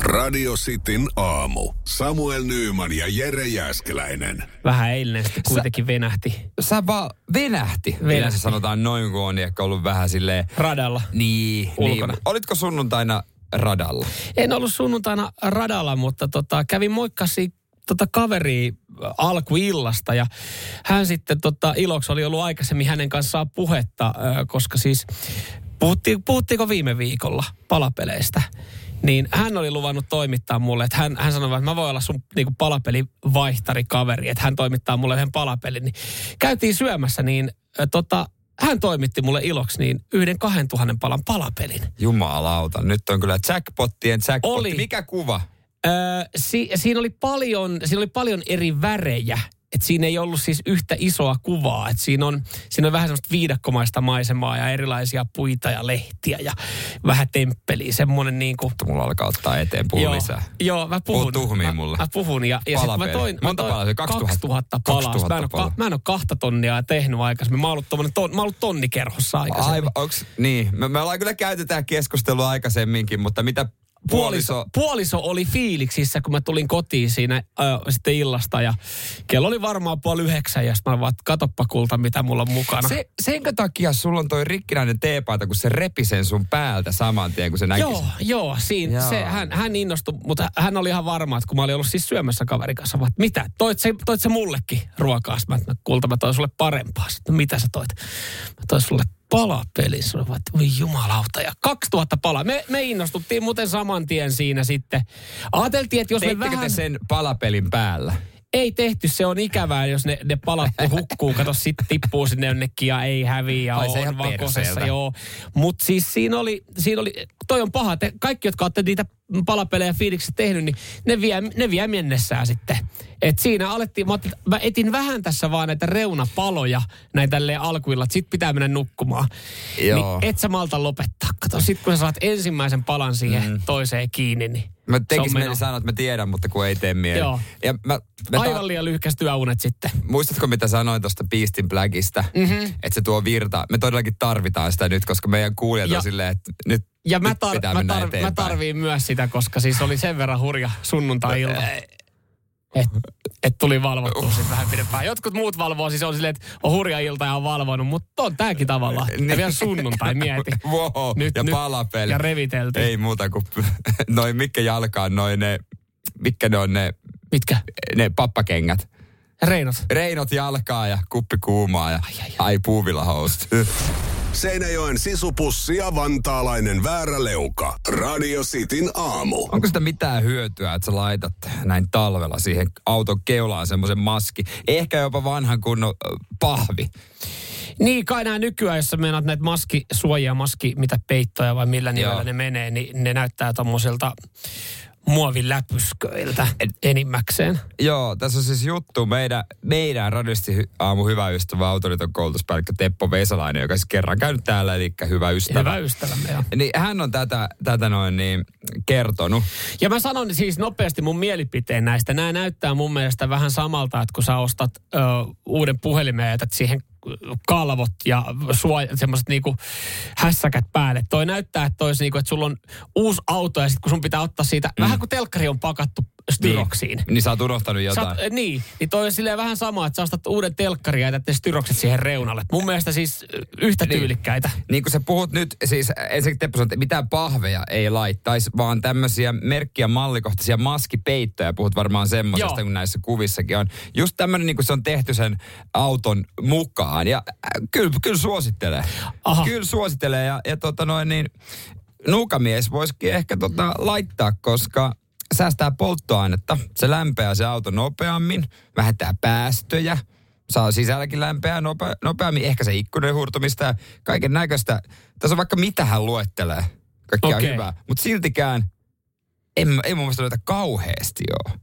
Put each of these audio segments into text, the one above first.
Radio Cityn aamu. Samuel Nyman ja Jere Jääskeläinen. Vähän eilen sitten kuitenkin venähti. Sä vaan venähti. Eilen sanotaan noin, kun on ehkä ollut vähän silleen... Radalla. Niin. Ulkona. Niin. Olitko sunnuntaina radalla? En ollut sunnuntaina radalla, mutta kävin moikkasi kaveria alkuillasta ja hän sitten iloksi oli ollut aikaisemmin hänen kanssaan puhetta, koska siis puhuttiinko viime viikolla palapeleistä? Niin hän oli luvannut toimittaa mulle, että hän sanoi, että mä voin olla sun niinku palapelivaihtarikaveri, että hän toimittaa mulle yhden palapelin. Niin käytiin syömässä, niin hän toimitti mulle iloksi niin 1 2000 palan palapelin. Jumalauta, nyt on kyllä jackpottien jackpotti. Oli. Mikä kuva? Siinä oli paljon eri värejä. Et siinä ei ollut siis yhtä isoa kuvaa. Et siinä on vähän semmoista viidakkomaista maisemaa ja erilaisia puita ja lehtiä ja vähän temppeliä. Semmoinen niin kuin... Mulla alkaa ottaa eteen puhun lisää. Joo, mä puhun. Mä puhun ja sit mä toin... Monta palaa? 2000 palaa. Mä en ole 2 tonnia tehnyt aikaisemmin. Mä oon ollut tonnikerhossa aikaisemmin. Aivan, onks... Niin, me ollaan kyllä käyty tää keskustelua aikaisemminkin, mutta mitä... Puoliso oli fiiliksissä, kun mä tulin kotiin siinä sitten illasta ja kello oli varmaan 8:30 ja sitten mä olin vaan, että katoppa kulta, mitä mulla on mukana. Senkö takia sulla on toi rikkinäinen teepaita, kun se repi sen sun päältä saman tien, kun se näki sen? Joo, siinä. Joo. Hän innostui, mutta hän oli ihan varma, että kun mä olin ollut siis syömässä kaverin kanssa, vaan, mitä, toit se mullekin ruokaa? Mä kulta, mä toin sulle parempaa. Sitten, mitä sä toit? Mä toin sulle palapeli, sanoivat, voi jumalauta, ja 2000 palaa. Me innostuttiin muuten saman tien siinä sitten. Ajateltiin, että jos me vähän... Teittekö te sen palapelin päällä? Ei tehty, se on ikävää, jos ne palat hukkuu, kato, sitten tippuu sinne jonnekin ja ei häviä, on vakosessa, joo. Mutta siis siinä oli, toi on paha, te, kaikki, jotka olette niitä palapelejä fiiliksi tehnyt, niin ne vie mennessään sitten. Et siinä alettiin, mä etin vähän tässä vaan näitä reunapaloja, näitä tälleen alkuilla, että sit pitää mennä nukkumaan. Joo. Niin et sä malta lopettaa, kato, sit kun sä saat ensimmäisen palan siihen toiseen kiinni, niin... Mä tekis mieli sanoa, että mä tiedän, mutta kun ei tee mieli. Joo. Ja mä aivan liian lyhkäs työunet sitten. Muistatko, mitä sanoin tuosta Beastin Blackista? Mm-hmm. Että se tuo virta. Me todellakin tarvitaan sitä nyt, koska meidän kuulijat on silleen, että nyt... Ja mä tarviin myös sitä, koska siis oli sen verran hurja sunnuntai-ilta. Et tuli valvottua sitten vähän pidempään. Jotkut muut valvoo, siis on silleen, että on hurja ilta ja on valvonut, mutta on tääkin tavallaan. Ja vielä sunnuntai mieti. Wow, nyt, ja palapeli. Ja reviteltiin. Ei muuta kuin noin, mitkä jalkaan noin ne, mitkä ne on ne... Mitkä? Ne pappakengät. Reinot jalkaa ja kuppi kuumaa ja ai puuvilahousut. Seinäjoen sisupussi ja vantaalainen vääräleuka. Radio Cityn aamu. Onko sitä mitään hyötyä, että sä laitat näin talvella siihen auton keulaan semmoisen maski? Ehkä jopa vanhan kunnon pahvi. Niin, kai nämä nykyään, jos sä meinaat näitä maskisuojia, peittoja vai millä nimellä ne menee, niin ne näyttää tommosilta muoviläpysköiltä enimmäkseen. Joo, tässä on siis juttu. Meidän radiosti aamu hyvä ystävä, autoriton koulutuspäällikkö Teppo Vesalainen, joka siis kerran käynyt täällä, eli hyvä ystävä. Hyvä ystävämme, joo. Niin hän on tätä noin niin kertonut. Ja mä sanon siis nopeasti mun mielipiteen näistä. Nämä näyttää mun mielestä vähän samalta, että kun sä ostat uuden puhelimen ja jätät siihen kalvot ja semmoiset niinku hässäkät päälle. Toi näyttää, että tois niinku, että sulla on uusi auto ja sit kun sun pitää ottaa siitä, vähän kun telkkari on pakattu styroksiin. Niin sä oot unohtanut jotain. Niin toi on silleen vähän sama, että sä ostat uuden telkkari ja jätät ne styrokset siihen reunalle. Mun mielestä siis yhtä tyylikkäitä. Niin kun sä puhut nyt, siis ensinnäkin Teppo sanoo, että mitään pahveja ei laittaisi, vaan tämmöisiä merkkiä mallikohtaisia maskipeittoja. Puhut varmaan semmoisesta, kun näissä kuvissakin on. Just tämmöinen, niin kun se on tehty sen auton mukaan. Ja kyllä suosittelee. Aha. Kyllä suosittelee ja niin nuukamies voisikin ehkä laittaa, koska säästää polttoainetta. Se lämpeää se auto nopeammin, vähentää päästöjä, saa sisälläkin lämpeää nopeammin, ehkä se ikkunan hurtumista ja kaiken näköistä. Tässä on vaikka mitä hän luettelee. Kaikkea hyvää, mutta siltikään Ei mun mielestä löytä kauheasti joo.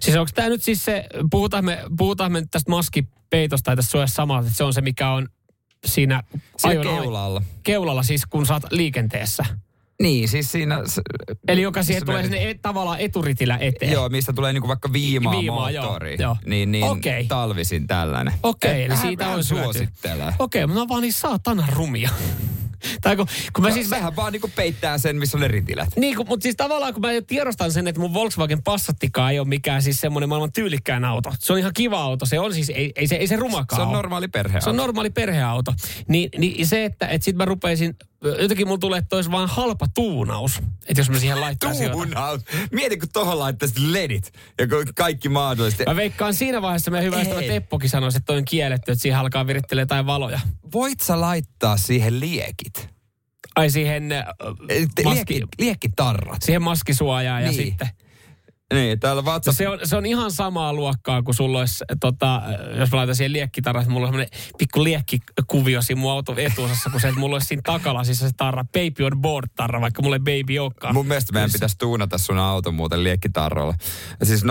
Siis onko tämä nyt siis se, puhutaan me tästä maskipeitosta, ei tässä ole samaa, että se on se, mikä on siinä... Siinä keulalla. Keulalla siis, kun saat liikenteessä. Niin, siis siinä... Eli joka siihen tulee sinne tavallaan eturitilä eteen. Joo, mistä tulee niinku vaikka viimaa moottori. Joo. Niin okay. Talvisin tällainen. Okei, eli siitä on suosittelen. Okei, mutta on vaan niin saatana rumia. Tai kun mä siis... Vähän vaan niinku peittää sen, missä on ne ritilät. Niin, mutta siis tavallaan kun mä tiedostan sen, että mun Volkswagen Passattikaan ei ole mikään siis semmoinen maailman tyylikkään auto. Se on ihan kiva auto, se on siis, ei se rumakaan. Se on normaali perheauto. Niin se, että sit mä rupeisin... Jotenkin mulla tulee, että olisi vaan halpa tuunaus, että jos mä siihen laittaisin... Tuunaus? Mieti, kun tohon laittaisit ledit ja kaikki mahdolliset. Mä veikkaan siinä vaiheessa, meidän hyvä ystävä Teppokin sanoisi, että toi on kielletty, että siihen alkaa virittelee jotain valoja. Voit sä laittaa siihen liekit? Ai siihen... Liekkitarrat. Siihen maskisuojaan niin. Ja sitten... Niin, täällä WhatsApp... Se on ihan samaa luokkaa, kun sulla olisi, jos mä laitan siihen liekkitarrat, mulla on semmoinen pikku liekkikuvio siinä mun auton etuosassa, kun se, että mulla olisi siinä takalasissa se tarra, baby on board tarra, vaikka mulle baby olekaan. Mun mielestä meidän pitäisi tuunata sun auto muuten liekkitarrolla. Siis 047255854.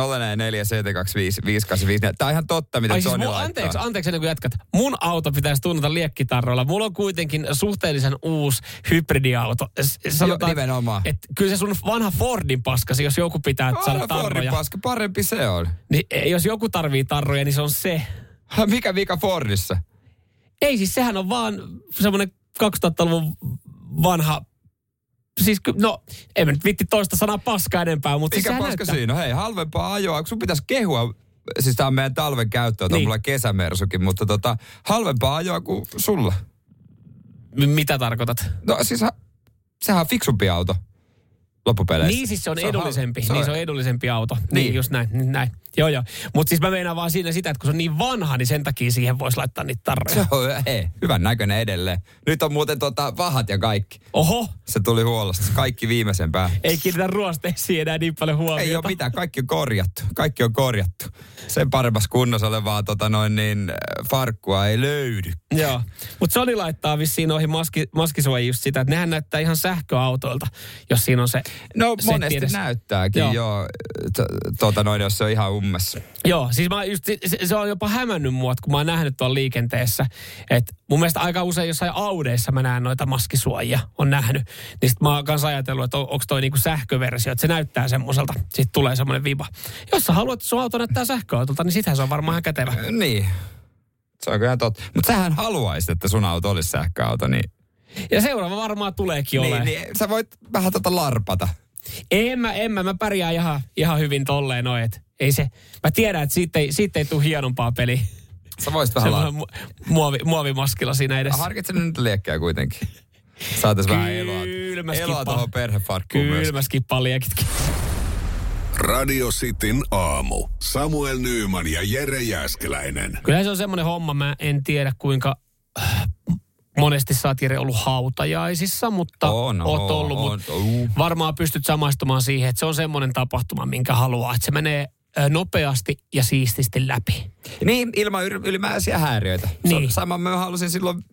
Tää on ihan totta, mitä Toni laittaa. Anteeksi ennen kuin jatkat. Mun auto pitäisi tuunata liekkitarrolla. Mulla on kuitenkin suhteellisen uusi hybridiauto. Sanotaan, nimenomaan. Että kyllä se sun vanha Fordin paskasi, jos joku pitää saada Fordin paska, parempi se on. Niin, jos joku tarvii tarroja, niin se on se. Mikä vika Fordissa? Ei siis, sehän on vaan semmoinen 2000-luvun vanha... Siis, no, en nyt vitti toista sanaa paskaa enempää, mutta... Mikä siis paska näyttää. Siinä on? Hei, halvempaa ajoa. Sun pitäisi kehua... Siis tää on meidän talven käyttöön, niin. On mulla kesämersukin, mutta halvempaa ajoa kuin sulla. Mitä tarkoitat? No siis, sehän on fiksumpi auto. Niin siis se on edullisempi. Se on... Niin se on edullisempi auto. Niin just näin. Joo. Mutta siis mä meinaan vaan siinä sitä, että kun se on niin vanha, niin sen takia siihen voisi laittaa niitä tarroja. Se on hyvän näköinen edelleen. Nyt on muuten vahat ja kaikki. Oho! Se tuli huollosta. Kaikki viimeisen päälle. Ei kiinnitä ruosteisiin enää niin paljon huomiota. Ei ole mitään. Kaikki on korjattu. Sen paremmassa kunnossa olevaa farkkua ei löydy. Joo. Mutta Sony laittaa vissiin noihin maskisuojiin just sitä, että nehän näyttää ihan sähköautoilta, jos siinä on se... No monesti tiedessä. Näyttääkin, joo. Jos se on ihan ummessa. Joo, siis mä just, se on jopa hämännyt mua, kun mä oon nähnyt tuolla liikenteessä. Et mun mielestä aika usein jossain Audeissa mä näen noita maskisuojia, on nähnyt. Niin sit mä oon kanssa ajatellut, että onko toi niinku sähköversio, että se näyttää semmoiselta. Sitten tulee semmoinen viba. Jos sä haluat, että sun auto näyttää sähköautolta, niin sitähän se on varmaan kätevä. Niin, se on kyllä totta. Mutta sähän haluaisit, että sun auto olisi sähköauto, niin... Ja seuraava varmaan tuleekin olemaan. Niin, sä voit vähän larpata. En mä pärjään ihan hyvin tolleen noin. Ei se, mä tiedän, että siitä ei tule hienompaa peliä. Sä voisit vähän muovimaskilla siinä edessä. Harkitsen nyt liekkiä kuitenkin. Saatais vähän eloa. Eloa tohon perhefarkkuun myös. Kyllä mä skippaan liekitkin. Radio Cityn aamu. Samuel Nyman ja Jere Jääskeläinen. Kyllä se on semmoinen homma, mä en tiedä kuinka... Monesti sä oot, Jere, ollut hautajaisissa, mutta oot ollut. Mut varmaan pystyt samaistumaan siihen, että se on semmoinen tapahtuma, minkä haluaa. Että se menee nopeasti ja siististi läpi. Niin, ilman ylimääräisiä häiriöitä. Niin. Saman mä halusin silloin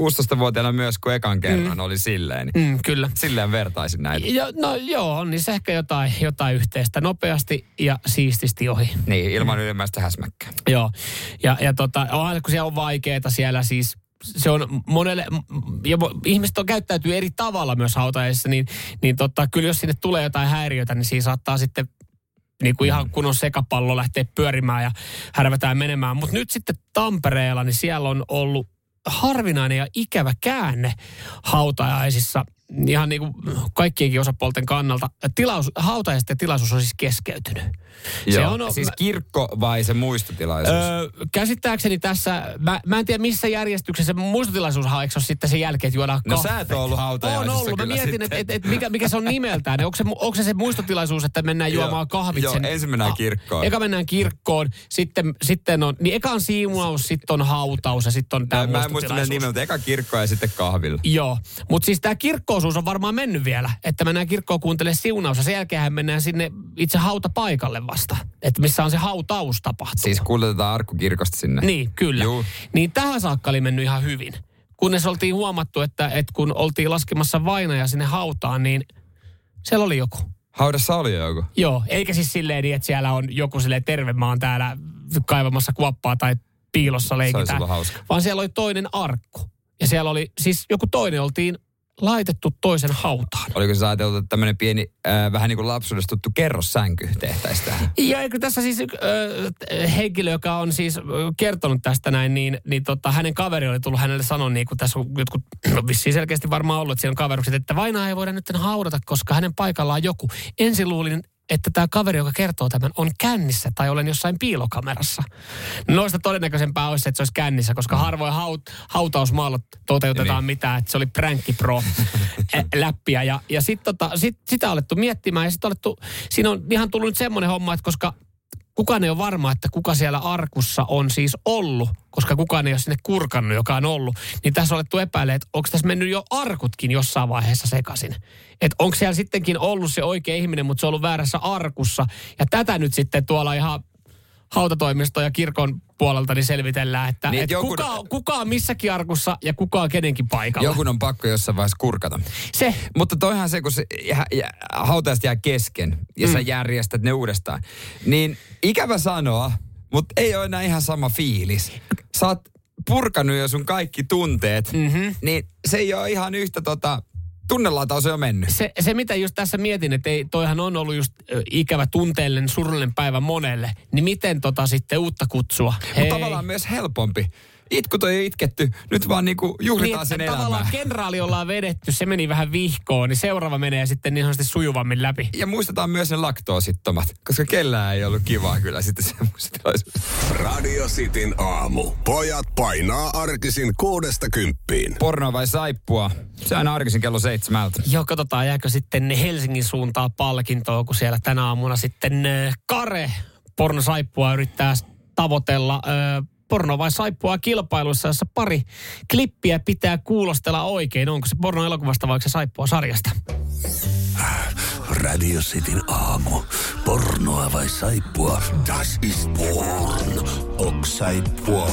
16-vuotiaana myös, kun ekan kerran oli silleen. Niin kyllä. Silleen vertaisin näitä. Joo, on niissä ehkä jotain yhteistä. Nopeasti ja siististi ohi. Niin, ilman ylimääräistä häsmäkkää. Joo, ja kun siellä on vaikeeta siellä siis... Se on monelle, ja ihmiset käyttäytyy eri tavalla myös hautajaisissa, niin kyllä jos sinne tulee jotain häiriötä, niin siinä saattaa sitten niin kuin ihan kunnon sekapallo lähteä pyörimään ja härvätään menemään. Mutta nyt sitten Tampereella, niin siellä on ollut harvinainen ja ikävä käänne hautajaisissa, ihan niin kuin kaikkienkin osapuolten kannalta. Hautajaiset ja tilaisuus on siis keskeytynyt. Joo, se on, siis kirkko vai se muistotilaisuus? Käsittääkseni tässä, mä en tiedä missä järjestyksessä muistotilaisuushan, eikö ole sitten sen jälkeen, että juodaan kahvit. No sä et ole ollut hautajaisissa. On ollut, mä mietin, että mikä se on nimeltään. Onko se muistotilaisuus, että mennään juomaan kahvit? Joo, ensin mennään kirkkoon. Eka mennään kirkkoon, sitten on, niin eka on siimuaus, sitten on hautaus ja sitten on tämä muistotilaisuus. Mä en muista nimeltä, eka kirkko ja sitten kahvilla. Joo, mutta siis tämä kirkko osuus on varmaan mennyt vielä, että mennään kirkkoon kuuntelemaan siunausta. Sen jälkeenhän mennään sinne itse hautapaikalle vasta, että missä on se hautaus tapahtunut. Siis kuljetetaan arkkukirkosta sinne. Niin, kyllä. Juu. Niin tähän saakka oli mennyt ihan hyvin. Kunnes oltiin huomattu, että kun oltiin laskemassa vainaja sinne hautaan, niin siellä oli joku. Haudassa oli joku? Joo, eikä siis silleen niin, että siellä on joku silleen terve, mä oon täällä kaivamassa kuoppaa tai piilossa leikitään. Vaan siellä oli toinen arkku. Ja siellä oli, siis joku toinen oltiin laitettu toisen hautaan. Oliko se ajateltu, että tämmöinen pieni, vähän niin kuin lapsuudessa tuttu kerrossänky tehtäisiin tähän? Ja tässä siis henkilö, joka on siis kertonut tästä näin, niin hänen kaveri oli tullut hänelle sanoa, niin kuin tässä on jotkut, vissiin selkeästi varmaan ollut, että siinä on kaverukset, että vainaa ei voida nyt haudata, koska hänen paikallaan joku. Ensin luulin, että tämä kaveri, joka kertoo tämän, on kännissä tai olen jossain piilokamerassa. Noista todennäköisempää olisi, että se olisi kännissä, koska harvoin hautausmaalla toteutetaan mitään. Että se oli prankkipro-läppiä. Ja sitten sitä alettu miettimään ja sitten alettu, siinä on ihan tullut nyt semmoinen homma, että koska kukaan ei ole varma, että kuka siellä arkussa on siis ollut, koska kukaan ei ole sinne kurkannut, joka on ollut. Niin tässä on alettu epäilemään, että onko tässä mennyt jo arkutkin jossain vaiheessa sekaisin. Että onko siellä sittenkin ollut se oikea ihminen, mutta se on ollut väärässä arkussa. Ja tätä nyt sitten tuolla ihan hautatoimisto ja kirkon puolelta niin selvitellään, että niin, kuka on missäkin arkussa ja kuka on kenenkin paikalla. Jokun on pakko jossain vaiheessa kurkata. Se. Mutta toihan se, kun se hautajasta jää kesken ja sä järjestät ne uudestaan. Niin ikävä sanoa, mutta ei ole enää ihan sama fiilis. Sä oot purkanut jo sun kaikki tunteet, niin se ei ole ihan yhtä tunnelataus on jo mennyt. Se, mitä just tässä mietin, että ei, toihan on ollut just ikävä tunteellinen, surullinen päivä monelle, niin miten sitten uutta kutsua? Mutta tavallaan myös helpompi. Itkut on jo itketty, nyt vaan niinku juhlitaan niin, sen elämää. Tavallaan kenraali ollaan vedetty, se meni vähän vihkoon, niin seuraava menee sitten niin sanotusti sujuvammin läpi. Ja muistetaan myös ne laktoosittomat, koska kellään ei ollut kivaa kyllä sitten semmoiset. Radio Cityn aamu. Pojat painaa arkisin 6–10. Porno vai saippua? Se aina arkisin kello 7. Joo, katsotaan jääkö sitten Helsingin suuntaan palkintoa, kun siellä tänä aamuna sitten Kare pornosaippua yrittää tavoitella porno vai saippua kilpailuissa, jossa pari klippiä pitää kuulostella oikein. Onko se pornoelokuvasta vai onko se saippua sarjasta? Radio Cityn aamu. Pornoa vai saippua? Das ist porn. Onko saippua?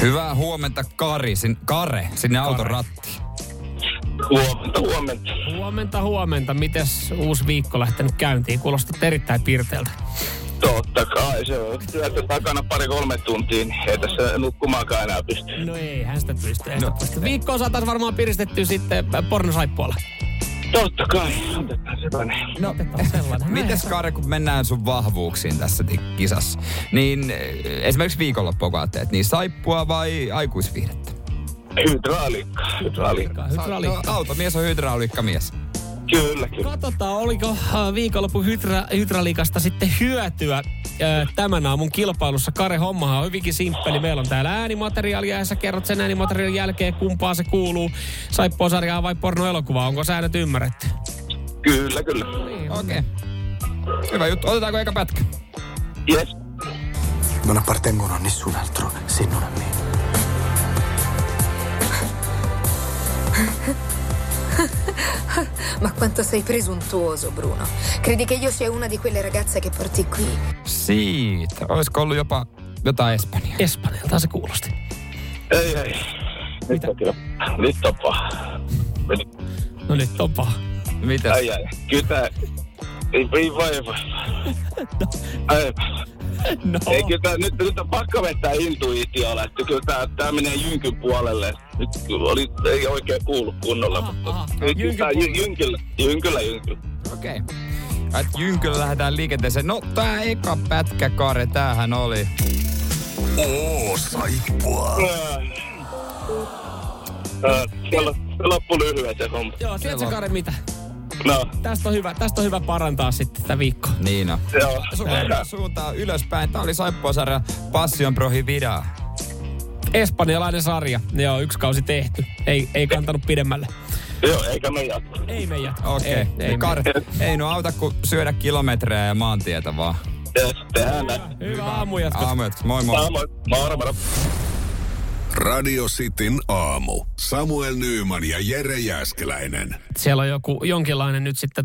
Hyvää huomenta, Kare, sinne auton rattiin. Huomenta. Huomenta. Mites uusi viikko lähtenyt käyntiin? Kuulostat erittäin pirteältä. Totta kai, se on työtä takana 2–3 tuntia, niin ei tässä nukkumaankaan enää pysty. No ei, hän sitä pysty. Viikkoon saataisiin varmaan piristettyä sitten pornosaippualla. Totta kai, otetaan sellainen. No, mites Kare, kun mennään sun vahvuuksiin tässä kisassa, niin esimerkiksi viikonloppua kun ajattelet, niin saippua vai aikuisviihdettä? Hydrauliikka. Automies on hydrauliikkamies. Kyllä. Katsotaan, oliko viikonloppu hydrauliikasta sitten hyötyä tämän aamun kilpailussa. Kare, hommahan on hyvinkin simppeli. Meillä on täällä äänimateriaalia ja sä kerrot sen äänimateriaalin jälkeen, kumpaa se kuuluu. Saippuasarjaa vai pornoelokuvaa? Onko säännöt ymmärretty? Kyllä. Okei. Hyvä juttu. Otetaanko eka pätkä? Yes. Non appartengono a nessun altro, se non a me. Ma quanto sei presuntuoso, Bruno. Credi che io sia una di quelle ragazze che porti qui? Siitä. Olisiko ollut jopa jotain Espanjaa? Espanjalta se kuulosti. Ei. Nyt on paha. Mitäs? Ai. Kytä. Ei voi. No. Ei, kyllä tää, nyt on pakko vettää intuitiolla, että kyllä tää menee jynkyn puolelle. Nyt ei oikein kuulu kunnolla, mutta jynkyllä. Okei. Jynkyllä lähdetään liikenteeseen. No tää eka pätkä, Kare, tämähän oli. Saippua. Loppu lyhyen se homma. Joo, tiedätkö Kare mitä? No. Tästä on hyvä parantaa sitten tätä viikkoa. Niin on. Joo. Suuntaan ylöspäin. Tää oli saippuasarja Passion Prohibida. Espanjalainen sarja. Joo, 1 kausi tehty. Ei kantanut pidemmälle. Joo, eikä me jatku. Okei. Ei no auta kun syödä kilometrejä ja maantietä vaan. Hyvä aamujatko. Moi. Moi. Radio Cityn aamu. Samuel Nyman ja Jere Jääskeläinen. Siellä on jonkinlainen nyt sitten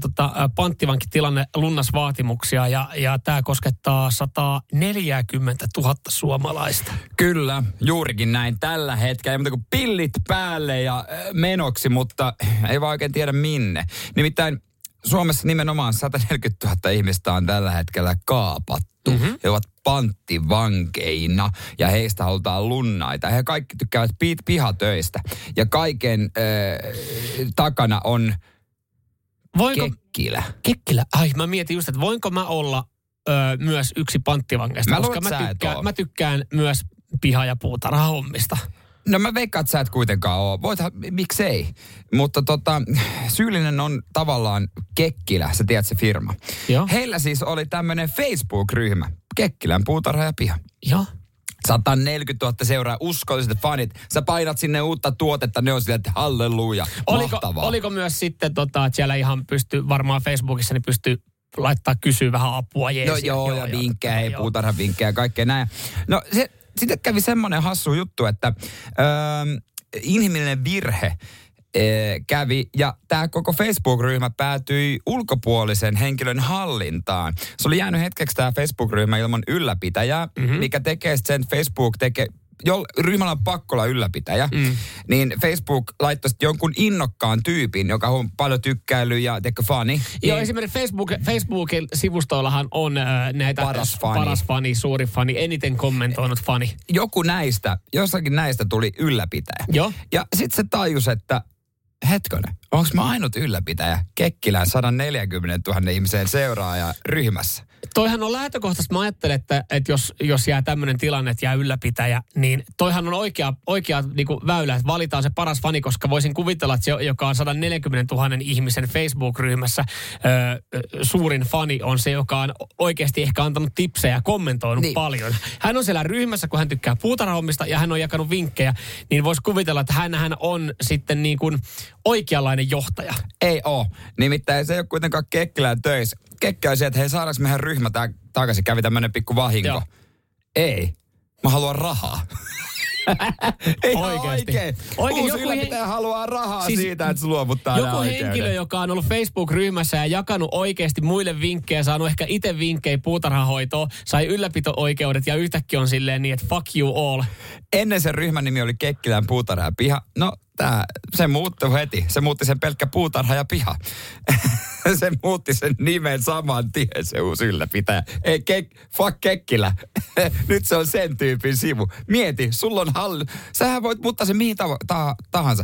panttivankitilanne lunnasvaatimuksia ja tämä koskettaa 140 000 suomalaista. Kyllä, juurikin näin tällä hetkellä. Ei muuta kuin pillit päälle ja menoksi, mutta ei vaan oikein tiedä minne. Nimittäin Suomessa nimenomaan 140 000 ihmistä on tällä hetkellä kaapattu. Mm-hmm. He ovat panttivankeina ja heistä halutaan lunnaita. He kaikki tykkäävät pihatöistä ja kaiken takana on Kekkilä. Kekkilä? Ai, mä mietin just, että voinko mä olla myös yksi panttivankeista, koska mä tykkään myös piha- ja puutarhahommista. No mä veikkaan, että sä et kuitenkaan ole. Voithan, miksei. Mutta syyllinen on tavallaan Kekkilä, sä tiedät se firma. Joo. Heillä siis oli tämmönen Facebook-ryhmä, Kekkilän puutarha ja piha. Joo. 140 000 seuraa, uskolliset fanit. Sä painat sinne uutta tuotetta, ne on silleen, että halleluja, mahtavaa. Oliko myös sitten, että siellä ihan pystyy, varmaan Facebookissa, niin pystyy laittaa kysyä vähän apua. Jees, no joo, ja vinkkejä, hei, puutarhavinkkejä ja kaikkea näin. No se... Sitten kävi semmoinen hassu juttu, että inhimillinen virhe kävi ja tämä koko Facebook-ryhmä päätyi ulkopuolisen henkilön hallintaan. Se oli jäänyt hetkeksi tämä Facebook-ryhmä ilman ylläpitäjää, mikä tekee sen ryhmällä on pakko olla ylläpitäjä, niin Facebook laittoi jonkun innokkaan tyypin, joka on paljon tykkäily ja teko fani. Joo, esimerkiksi Facebookin sivustoillahan on näitä paras fani, suuri fani, eniten kommentoinut fani. Jossakin näistä tuli ylläpitäjä. Joo. Ja sit se tajus, että hetkonen, onko mä ainut ylläpitäjä Kekkilän 140 000 ihmisen seuraaja ryhmässä? Toihan on lähtökohtaisesti, mä ajattelen, että jos jää tämmöinen tilanne, että jää ylläpitäjä, niin toihan on oikea niin kuin väylä, että valitaan se paras fani, koska voisin kuvitella, että se, joka on 140 000 ihmisen Facebook-ryhmässä suurin fani, on se, joka on oikeasti ehkä antanut tipsejä ja kommentoinut paljon. Hän on siellä ryhmässä, kun hän tykkää puutarhahommista ja hän on jakanut vinkkejä, niin voisi kuvitella, että hänhän on sitten niin kuin oikeanlainen johtaja. Ei oo. Nimittäin se ei ole kuitenkaan Kekkilän töissä. Kekkilä on se, että hei, saadaanko meidän ryhmä takaisin, kävi tämmönen pikku vahinko. Joo. Ei. Mä haluan rahaa. Oikeesti. Uusi ylläpitäjä haluaa rahaa siis siitä, että se luovuttaa joku henkilö, joka on ollut Facebook-ryhmässä ja jakanut oikeasti muille vinkkejä, saanut ehkä itse vinkkejä puutarhahoitoon, sai ylläpito-oikeudet ja yhtäkkiä on silleen niin, että fuck you all. Ennen sen ryhmän nimi oli Kekkilän puutarha ja piha. No, se muuttui heti. Se muutti sen pelkkä puutarha ja piha. Se muutti sen nimen saman tien, se uusi ylläpitäjä. Ei, fuck Kekkilä. Nyt se on sen tyypin sivu. Mieti, sulla on sähän voit muuttaa sen mihin tahansa.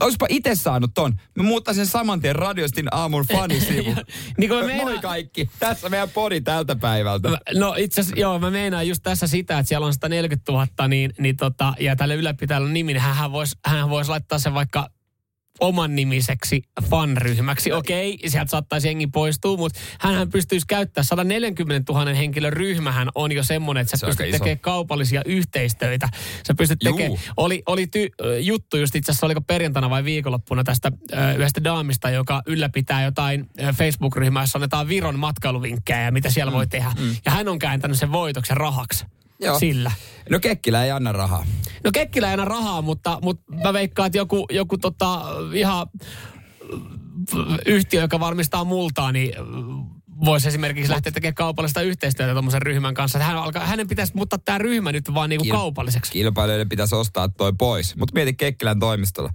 Olispa itse saanut ton. Mä muuttaisin saman tien Radio Cityn aamun fanisivu. Niin moi kaikki. Tässä meidän podi tältä päivältä. No itse asiassa, joo, mä meinaan just tässä sitä, että siellä on 140 000, ja tälle ylläpitäjällä on nimi, niin hän vois laittaa sen vaikka oman nimiseksi fanryhmäksi. Okei, sieltä saattaisi jengi poistua, mutta hänhän pystyisi käyttämään 140 000 henkilön ryhmähän on jo semmoinen, että sä pystyt tekemään kaupallisia yhteistöitä. Sä pystyt tekemään, juttu just itse asiassa, oliko perjantaina vai viikonloppuna tästä yhdestä daamista, joka ylläpitää jotain Facebook-ryhmää, jossa annetaan Viron matkailuvinkkejä ja mitä siellä voi tehdä. Ja hän on kääntänyt sen voitoksen rahaksi. Joo. Sillä. No Kekkilä ei anna rahaa. Mutta mä veikkaan, että joku ihan yhtiö, joka varmistaa multaa, niin voisi esimerkiksi lähteä tekemään kaupallista yhteistyötä tuommoisen ryhmän kanssa. Hänen pitäisi muuttaa tämä ryhmä nyt vaan niinku kaupalliseksi. Kilpailijoiden pitäisi ostaa toi pois. Mutta mieti Kekkilän toimistolla.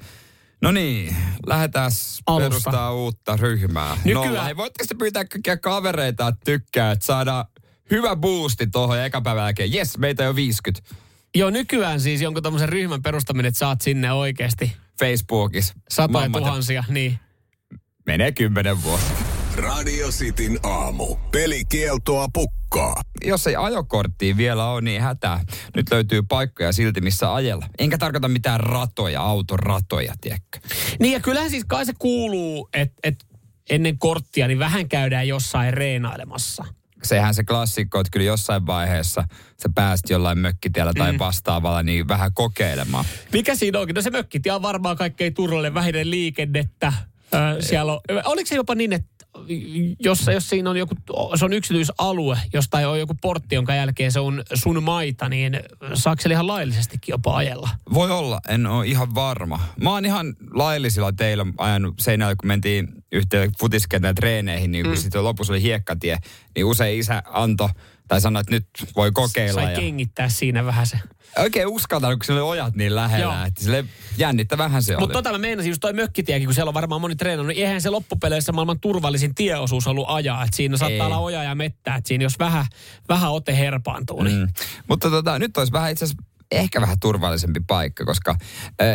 No niin, lähdetään perustaa uutta ryhmää. Nykyään. Voitteko te pyytää kaikkia kavereita, että tykkää, että saadaan hyvä boosti tuohon ja ekapäivän jälkeen. Jes, meitä on jo 50. Joo, nykyään siis jonkun tämmöisen ryhmän perustaminen, että saat sinne oikeasti. Facebookissa. 100 000, niin. Menee 10 vuotta. Radio Cityn aamu. Pelikieltoa pukkaa. Jos ei ajokorttia vielä ole, niin hätää. Nyt löytyy paikkoja silti, missä ajella. Enkä tarkoita mitään ratoja, autoratoja, tiedätkö? Niin ja kyllähän siis kai se kuuluu, että ennen korttia niin vähän käydään jossain reenailemassa. Sehän se klassikko, että kyllä jossain vaiheessa sä pääst jollain mökkitiellä tai vastaavalla niin vähän kokeilemaan. Mikä siinä onkin? No se mökkitie on varmaan kaikkein turvallinen, vähiten liikennettä. Siellä on, oliko se jopa niin, että jos siinä on joku, se on yksityisalue, josta ei ole joku portti, jonka jälkeen se on sun maita, niin saako siellä ihan laillisestikin jopa ajella? Voi olla, en ole ihan varma. Mä oon ihan laillisilla teillä ajanut seinällä, kun mentiin yhteen futiskentään treeneihin, niin kun sitten lopussa oli hiekkatie, niin usein isä antoi Tai sanoa, että nyt voi kokeilla. Sai kengittää siinä vähän se. Oikein uskaltanut, kun sillä oli ojat niin lähellä. Että sille jännittä vähän se oli. Mutta mä meinasin just toi mökkitiekin, kun siellä on varmaan moni treenannut. Niin eihän se loppupeleissä maailman turvallisin tieosuus ollut ajaa. Että siinä saattaa olla ojaa ja mettää. Että siinä jos vähän ote herpaantuu. Niin. Mutta nyt olisi vähän itse asiassa ehkä vähän turvallisempi paikka, koska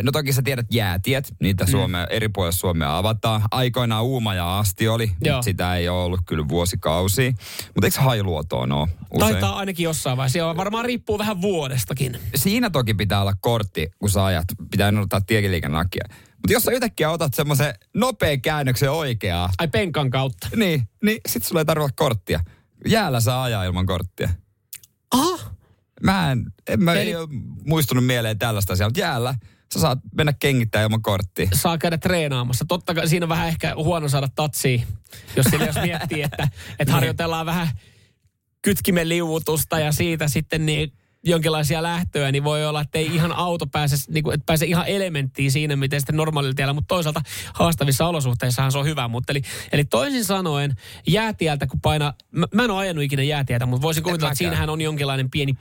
no toki sä tiedät jäätiet, niitä eri puolilla Suomea avataan. Aikoinaan Uumajaa asti oli, sitä ei ole ollut kyllä vuosikausia. Mutta eikö Hailuotoon ole usein? Taitaa ainakin jossain vaiheessa, varmaan riippuu vähän vuodestakin. Siinä toki pitää olla kortti, kun sä ajat, pitää noudattaa tieliikennelakia. Mutta jos sä yhtäkkiä otat semmoisen nopean käännöksen oikeaa. Ai penkan kautta. Niin sit sulla ei tarvitse korttia. Jäällä saa ajaa ilman korttia. Aha. Ei ole muistunut mieleen tällaista asiaa, mutta jäällä sä saat mennä kengittää ilman korttia. Saa käydä treenaamassa. Totta kai siinä on vähän ehkä huono saada tatsia, jos miettii, että harjoitellaan vähän kytkimen liuutusta ja siitä sitten niin jonkinlaisia lähtöjä, niin voi olla, että ei ihan auto pääse ihan elementtiin siinä, miten sitten normaalilla tiellä, mutta toisaalta haastavissa olosuhteissahan se on hyvä. Mutta eli toisin sanoen, jäätieltä kun painaa, mä en ole ajanut ikinä jäätieltä, mutta voisin kuvitella, että siinähän on jonkinlainen pieni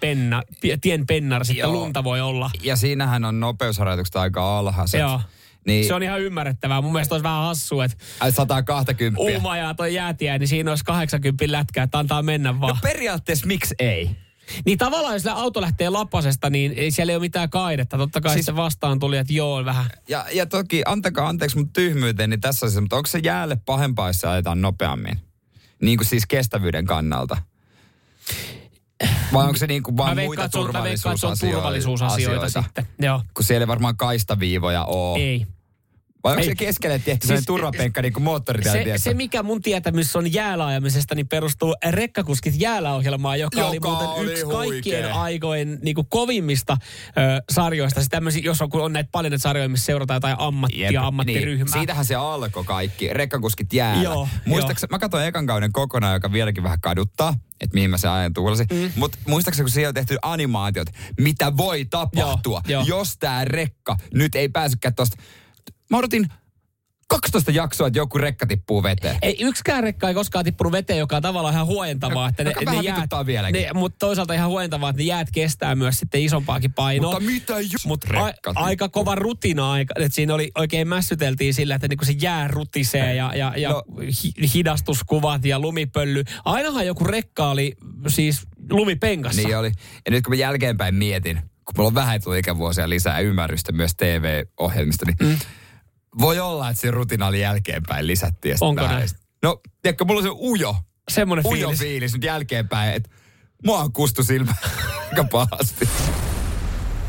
tien pennar, sitten lunta voi olla. Ja siinähän on nopeusrajoitukset aika alhaiset. Joo. Niin. Se on ihan ymmärrettävää. Mun mielestä olisi vähän hassua, että 120. Uumajaa toi jäätiä, niin siinä olisi 80 lätkää, että antaa mennä vaan. No periaatteessa miksi ei? Niin tavallaan, jos auto lähtee lapasesta, niin siellä ei ole mitään kaidetta. Totta kai siis se vastaan tuli, että joo, vähän. Ja toki, antakaa anteeksi mun tyhmyyteen, niin tässä asiassa, mutta onko se jäälle pahempaa, jos se ajetaan nopeammin? Niin kuin siis kestävyyden kannalta. Vai onko se niin kuin vaan muita turvallisuusasioita sitten. Joo. Kun siellä ei varmaan kaistaviivoja ole. Ei. Vai onko se keskelle tehty sellainen turvapenkka niin kuin moottoritiellä tiessä? Se, mikä mun tietämys on jäälaajamisesta, niin perustuu Rekkakuskit jääläohjelmaan, joka oli yksi huikea. Kaikkien aikojen niin kuin kovimmista sarjoista. Jos on näitä paljon näitä sarjoja, missä seurataan jotain ammattiryhmää. Niin. Siitähän se alkoi kaikki, Rekkakuskit jäällä. Muistaakseni, mä katsoin ekan kauden kokonaan, joka vieläkin vähän kaduttaa, että mihin mä se ajan tuulasin. Mutta muistaakseni, kun siellä on tehty animaatiot, mitä voi tapahtua, jos tää rekka nyt ei pääsekään tosta. Mä odotin 12 jaksoa, että joku rekka tippuu veteen. Ei, yksikään rekka ei koskaan tippunut veteen, joka on tavallaan ihan huojentavaa. Että ne jäät, mutta toisaalta ihan huojentavaa, että ne jäät kestää myös sitten isompaakin painoa. Mutta mitä aika kova rutina aika. Että siinä oli oikein mässyteltiin sillä, että niinku se jää rutisee ja hidastuskuvat ja lumipölly. Ainahan joku rekka oli siis lumipenkassa. Niin oli. Ja nyt kun mä jälkeenpäin mietin, kun mulla on vähän tullut ikävuosia lisää ymmärrystä myös TV-ohjelmista, niin voi olla, että se rutina oli jälkeenpäin lisättiin. Onko näin? No, tiedätkö, mulla on se ujo fiilis nyt jälkeenpäin, että mua on kustu silmä aika pahasti.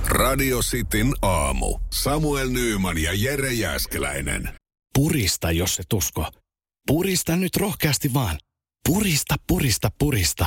Radio Cityn aamu. Samuel Nyman ja Jere Jääskeläinen. Purista, jos et usko. Purista nyt rohkeasti vaan. Purista.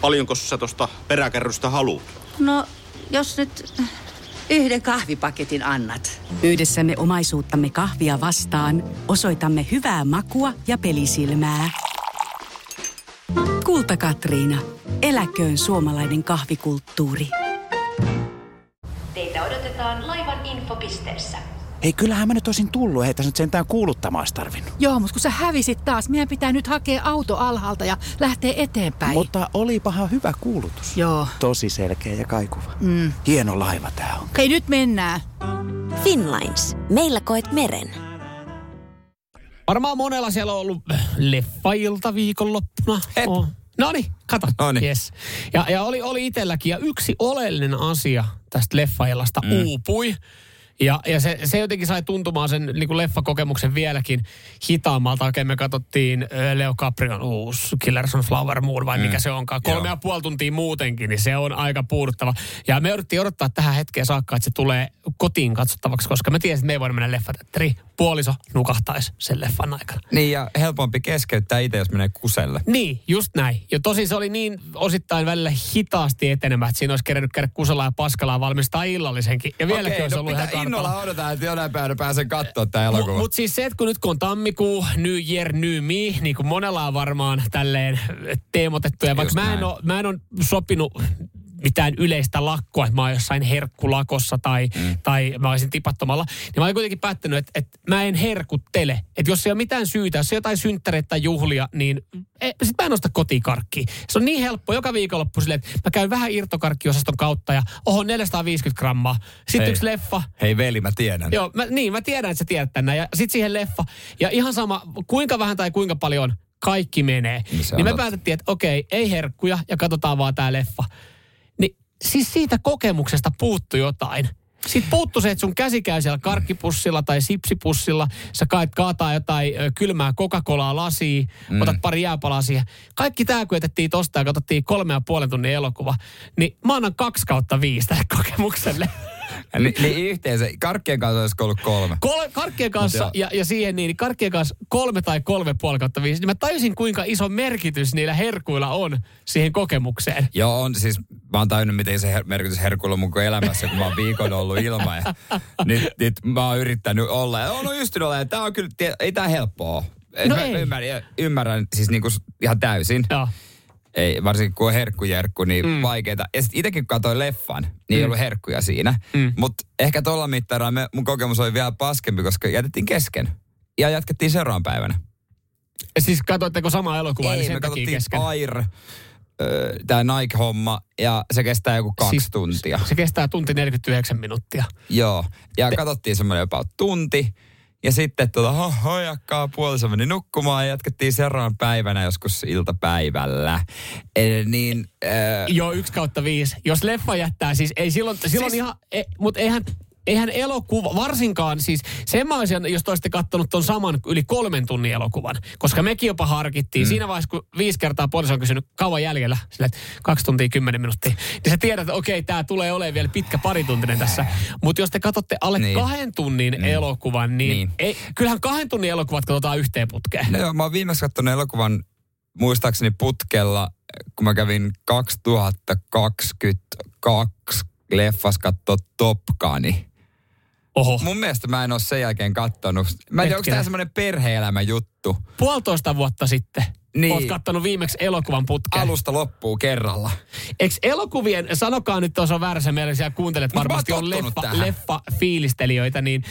Paljonko sä tosta peräkärrystä haluut? No, jos nyt yhden kahvipaketin annat. Yhdessämme omaisuuttamme kahvia vastaan osoitamme hyvää makua ja pelisilmää. Kulta-Katriina. Eläköön suomalainen kahvikulttuuri. Teitä odotetaan laivan infopisteessä. Hei, kyllähän mä nyt olisin tullut. Ei tässä nyt sentään kuuluttamaan olisi tarvinnut. Joo, mutta kun sä hävisit taas, meidän pitää nyt hakea auto alhaalta ja lähteä eteenpäin. Mutta olipahan hyvä kuulutus. Joo. Tosi selkeä ja kaikuva. Hieno laiva tää on. Hei, nyt mennään. Finnlines. Meillä koet meren. Varmaan monella siellä on ollut leffailta viikonloppuna. Noniin, kato. Yes. Ja oli itselläkin. Ja yksi oleellinen asia tästä leffailasta uupui. Ja se jotenkin sai tuntumaan sen niin kuin leffakokemuksen vieläkin hitaammalta. Oikein me katsottiin Leo Caprion uusi Killers of the Flower Moon, vai mikä se onkaan. 3,5 tuntia muutenkin, niin se on aika puuduttava. Ja me yritettiin odottaa tähän hetkeen saakka, että se tulee kotiin katsottavaksi, koska me tiesin, että me ei voida mennä leffateatteriin. Puoliso nukahtaisi sen leffan aikana. Niin, ja helpompi keskeyttää itse, jos menee kuselle. Niin, just näin. Ja tosin se oli niin osittain välillä hitaasti etenemään, että siinä olisi kerennyt käydä kusella ja paskalla valmistaa illallisenkin. Ja vieläkin olisi ollut ihan kartalla. Innolla odotan, että jonain päivänä pääsen katsoa tämä elokuva. Mutta siis se, että kun nyt kun on tammikuu, new year, new me, niin kuin monella on varmaan tälleen teemotettu. Ja vaikka mä en ole sopinut mitään yleistä lakkoa, että mä oon jossain herkkulakossa tai mä olisin tipattomalla, niin mä oon kuitenkin päättänyt, että mä en herkuttele. Että jos ei ole mitään syytä, jos ei jotain synttäreitä tai juhlia, niin sit mä en osta kotikarkkiin. Se on niin helppo joka viikonloppu silleen, että mä käyn vähän irtokarkkiosaston kautta ja 450 grammaa. Sitten yksi leffa. Hei veli, mä tiedän. Joo, mä tiedän, että sä tiedät tänään. Ja sit siihen leffa. Ja ihan sama, kuinka vähän tai kuinka paljon kaikki menee. Niin me päätettiin, että okei, ei herkkuja ja katsotaan vaan tää leffa. Siis siitä kokemuksesta puuttu jotain. Sitten puuttu se, että sun käsi käy siellä karkkipussilla tai sipsipussilla. Sä kaataa jotain kylmää Coca-Colaa lasiin, otat pari jääpalaa siihen. Kaikki tää, kun jätettiin tosta ja katsottiin 3,5 tunnin elokuva, niin mä annan 2/5 tälle kokemukselle. Niin yhteensä. Karkkien kanssa olisi ollut 3. Karkkien kanssa ja siihen niin, karkkien kanssa 3 tai 3,5/5. Niin mä tajusin, kuinka iso merkitys niillä herkuilla on siihen kokemukseen. Joo, on siis, mä oon tajunnut, miten se merkitys herkuilla on mun elämässä, kun mä oon viikon ollut ilman. Ja nyt mä oon yrittänyt olla. Ja oon ystynyt olla. Ja tää on kyllä, ei tää helppoa. No mä ymmärrän siis niinku ihan täysin. Joo. Ei, varsinkin kun on herkkujerkku, niin vaikeeta. Ja sitten itsekin kun katsoin leffan, niin ei ollut herkkuja siinä. Mutta ehkä tuolla mittaraan mun kokemus oli vielä paskempi, koska jätettiin kesken. Ja jatkettiin seuraavan päivänä. Ja siis katsoitteko samaa elokuvaa? Ei, me katsottiin Air, tämä Nike-homma, ja se kestää joku 2 tuntia. Se kestää 1 tunti 49 minuuttia. Joo, ja katsottiin semmoinen jopa tunti. Ja sitten hojakkaa puolessa meni nukkumaan ja jatkettiin seuraavan päivänä joskus iltapäivällä. Niin, joo, 1/5. Jos leffa jättää, siis ei silloin ihan, mutta eihän elokuva, varsinkaan siis sen mä olisin, jos te olisitte kattonut ton saman yli 3 tunnin elokuvan, koska mekin jopa harkittiin. Siinä vaiheessa, kun 5 kertaa puolessa on kysynyt kauan jäljellä, sillä 2 tuntia 10 minuuttia, niin sä tiedät, että okei, tää tulee olemaan vielä pitkä parituntinen tässä. Mutta jos te katsotte alle 2 tunnin elokuvan, niin. Ei, kyllähän 2 tunnin elokuvat katsotaan yhteen putkeen. No joo, mä oon viimeksi kattonut elokuvan muistaakseni putkella, kun mä kävin 2022 leffas katsoa Top Guni. Oho. Mun mielestä mä en ole sen jälkeen kattonut. Mä en tiedä, onko tämä semmoinen perhe-elämä juttu. 1,5 vuotta sitten oot kattonut viimeksi elokuvan putkeen. Alusta loppuu kerralla. Eikö elokuvien, sanokaa nyt, jos on väärä se meillä siellä kuuntelet, varmasti on leffa-fiilistelijöitä, niin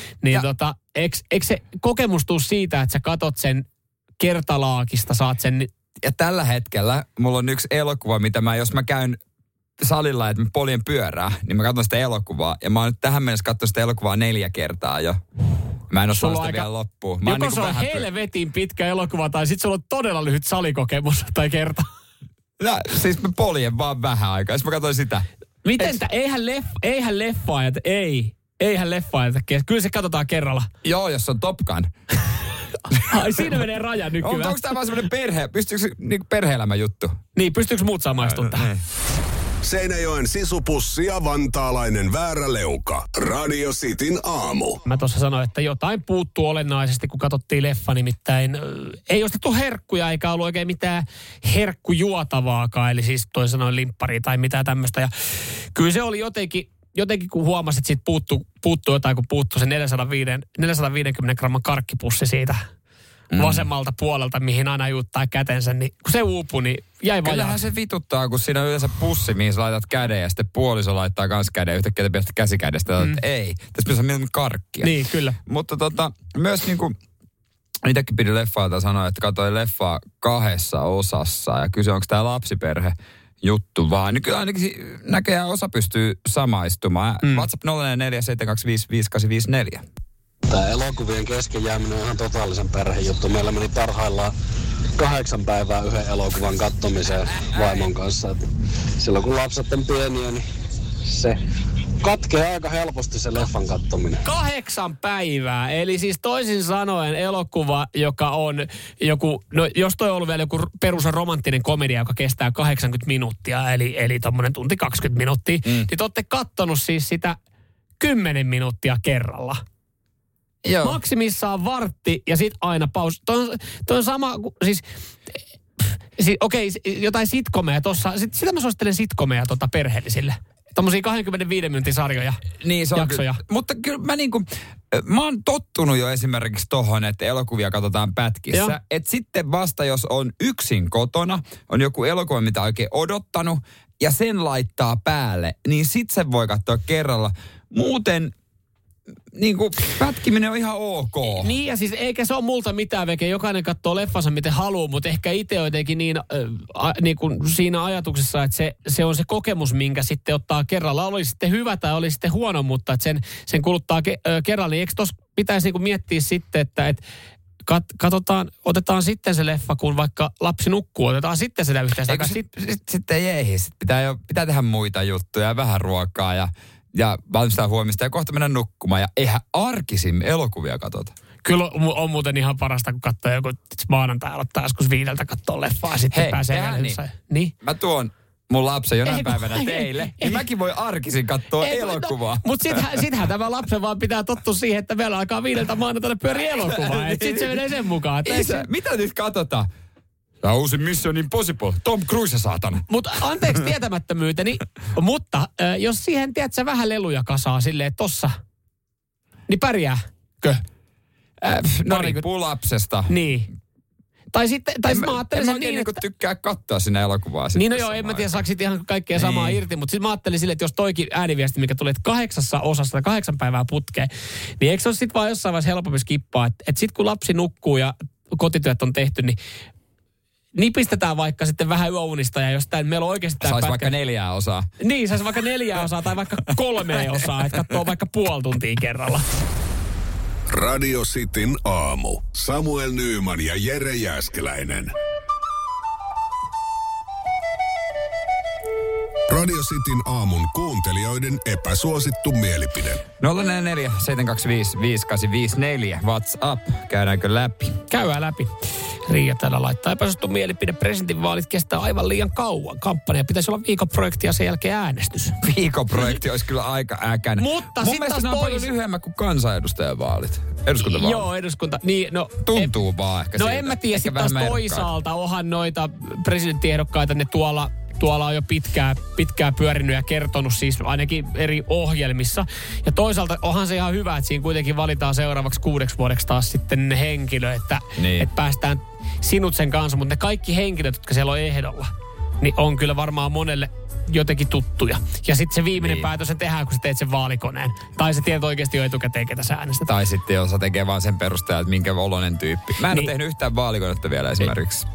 eikö se kokemus tuu siitä, että sä katot sen kertalaakista, saat sen. Ja tällä hetkellä mulla on yksi elokuva, mitä jos mä käyn salilla, että mä poljen pyörää, niin mä katson sitä elokuvaa. Ja mä oon nyt tähän mennessä katsonut sitä elokuvaa 4 kertaa jo. Mä en ole saanut sitä vielä loppuun. Joko niin se on helvetin pitkä elokuva, tai sit sulla on todella lyhyt salikokemus tai kerta. No, siis mä poljen vaan vähän aikaa, jos mä katsoin sitä. Miten eihän leffa ajata. Kyllä se katsotaan kerralla. Joo, jos on Top Gun. Ai, siinä menee raja nykyään. Onko tää vaan semmonen perhe-elämä juttu? Niin, pystyykö muut samaistua tähän? Seinäjoen sisupussi ja vantaalainen vääräleuka. Radio Cityn aamu. Mä tuossa sanoin, että jotain puuttuu olennaisesti, kun katsottiin leffa, nimittäin ei ostettu herkkuja eikä ollut oikein mitään herkkujuotavaakaan, eli siis toisin sanoen limpparia tai mitään tämmöistä. Ja kyllä se oli jotenkin kun huomasit, että siitä puuttuu jotain, kun puuttuu se 450 gramman karkkipussi siitä vasemmalta puolelta, mihin aina juuttaa kätensä, niin kun se uupui, niin jäi vajaa. Kyllähän se vituttaa, kun siinä on yleensä pussi, mihin sä laitat käden, ja sitten puoliso laittaa kans käden, yhtäkkiä pidät käsikädestä, että ei, tässä pitäisi mennä karkkia. Niin, kyllä. Mutta myös niinku, itsekin pidin leffaalta sanoa, että katsoin leffaa 2 osassa, ja kyse onko tää lapsiperhe juttu vaan. Niin kyllä ainakin näköjään osa pystyy samaistumaan. WhatsApp 047255854. Tämä elokuvien kesken jääminen on ihan totaalisen perhejuttu. Meillä meni parhaillaan 8 päivää yhden elokuvan kattomiseen vaimon kanssa. Silloin kun lapset on pieniä, niin se Katkee aika helposti se leffan katsominen. 8 päivää. Eli siis toisin sanoen elokuva, joka on joku, no jos toi on ollut vielä joku perusromanttinen komedia, joka kestää 80 minuuttia, eli tommonen tunti 20 minuuttia, niin te ootte kattonut siis sitä 10 minuuttia kerralla. Joo. Maksimissaan vartti ja sit aina paus. Toi on sama, siis... Okei, jotain sitcomeja tossa. Sitä mä suosittelen sitcomeja perheellisille. Tommosia 25 minuutin sarjoja, niin, se on jaksoja. Mutta kyllä mä niinku... Mä oon tottunut jo esimerkiksi tohon, että elokuvia katsotaan pätkissä. Että sitten vasta, jos on yksin kotona, on joku elokuva, mitä oikein odottanut, ja sen laittaa päälle, niin sit sen voi katsoa kerralla. Muuten... Niin kuin pätkiminen on ihan ok. Niin ja siis eikä se ole multa mitään veke. Jokainen katsoo leffansa miten haluaa, mutta ehkä itse jotenkin niin kuin siinä ajatuksessa, että se on se kokemus, minkä sitten ottaa kerralla. Oli sitten hyvä tai oli sitten huono, mutta että sen kuluttaa kerralla. Eikö tuossa pitäisi niin kuin miettiä sitten, että otetaan sitten se leffa, kun vaikka lapsi nukkuu, otetaan sitten sitä yhteistä. Eikö sitten ei, pitää tehdä muita juttuja, vähän ruokaa ja valmistaa huomista ja kohta mennä nukkumaan. Ja eihän arkisin elokuvia katsota. Kyllä on muuten ihan parasta, kun katsoo joku maanantai aloittaa joskus 5 katsoo leffaa. Sitten hei, pääsee niin. Mä tuon mun lapsen jonain päivänä teille. Niin mäkin voi arkisin katsoa elokuvaa. No, mutta sittenhän tämä lapsen vaan pitää tottua siihen, että meillä alkaa 5 maanantaina pyöri elokuvaa. Niin. Sitten se menee sen mukaan. Isä, mitä nyt katsotaan? Tämä uusi Mission Impossible. Tom Cruise, saatana. Mutta anteeksi tietämättömyyteni, mutta jos siihen, tiedätkö, vähän leluja kasaa silleen tossa, niin pärjääkö? No riippuu lapsesta. Niin. Tai sitten, mä ajattelin... En mä niin, että... tykkää katsoa sinä elokuvaa. Niin no joo, en mä tiedä, saako ihan kaikkea samaa irti, mutta sitten mä ajattelin silleen, että jos toikin ääniviesti, mikä tulee 8 osasta, 8 päivää putkeen, niin eikö se ole sitten vaan jossain vaiheessa helpompi skippaa, että sitten kun lapsi nukkuu ja kotityöt on tehty, niin pistetään vaikka sitten vähän yöunista ja jos meillä on oikeasti... Saisi vaikka 4 osaa. Niin, saisi vaikka 4 osaa tai vaikka 3 osaa, että katsoo vaikka 0,5 tuntia kerralla. Radio Cityn aamu. Samuel Nyman ja Jere Jääskeläinen. Radio Cityn aamun kuuntelijoiden epäsuosittu mielipide. 044-725-5854 WhatsApp. Käydäänkö läpi? Käydään läpi. Riia täällä laittaa epäsuosittu mielipide. Presidentinvaalit kestää aivan liian kauan. Kampanja pitäisi olla viikoprojekti ja sen jälkeen äänestys. Viikoprojekti olisi kyllä aika äkäinen. Mutta mun mielestä nämä on paljon lyhyemmät kuin kansanedustajavaalit. Eduskuntavaalit. Joo, eduskunta. Niin, no, tuntuu vaan ehkä siitä. No en mä tiedä, sitten taas toisaalta onhan noita presidenttiehdokkaita ne tuolla on jo pitkään pyörinyt ja kertonut siis ainakin eri ohjelmissa. Ja toisaalta onhan se ihan hyvä, että siinä kuitenkin valitaan seuraavaksi 6 vuodeksi taas sitten henkilö, että niin. Et päästään sinut sen kanssa. Mutta ne kaikki henkilöt, jotka siellä on ehdolla, niin on kyllä varmaan monelle jotenkin tuttuja. Ja sitten se viimeinen päätös se tehdään, kun sä teet sen vaalikoneen. Tai sä tiedät oikeasti jo etukäteen, ketä sä äänestät. Tai sitten jos sä tekee vaan sen perusteella, että minkä oloinen tyyppi. Mä en ole tehnyt yhtään vaalikonetta vielä esimerkiksi.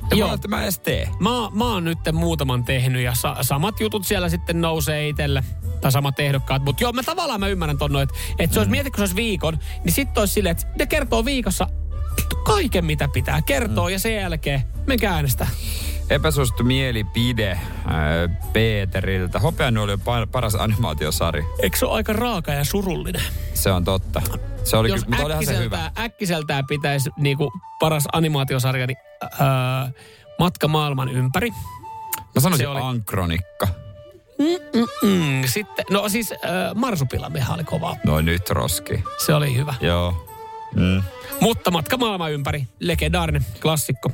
Mä en edes tee. Mä oon nyt muutaman tehnyt ja samat jutut siellä sitten nousee itselle. Tai samat ehdokkaat. Mutta joo, mä tavallaan ymmärrän tonne, että se olisi mietit, kun se olisi viikon, niin sitten olisi silleen, että ne kertoo viikossa kaiken, mitä pitää kertoa ja sen jälkeen menkää äänestää. Epäsuosittu mielipide Peteriltä. Hopeanuoli on paras animaatiosarja. Eikö se ole aika raaka ja surullinen? Se on totta. Se oli mutta olihan se hyvä. Jos äkkiseltään pitäisi niinku paras animaatiosarja, niin Matka maailman ympäri. Mä sanoisin Ankronikka. Sitten, no siis Marsupilamehan oli kova. No nyt roski. Se oli hyvä. Joo. Mutta Matka maailman ympäri. Legendaarinen klassikko.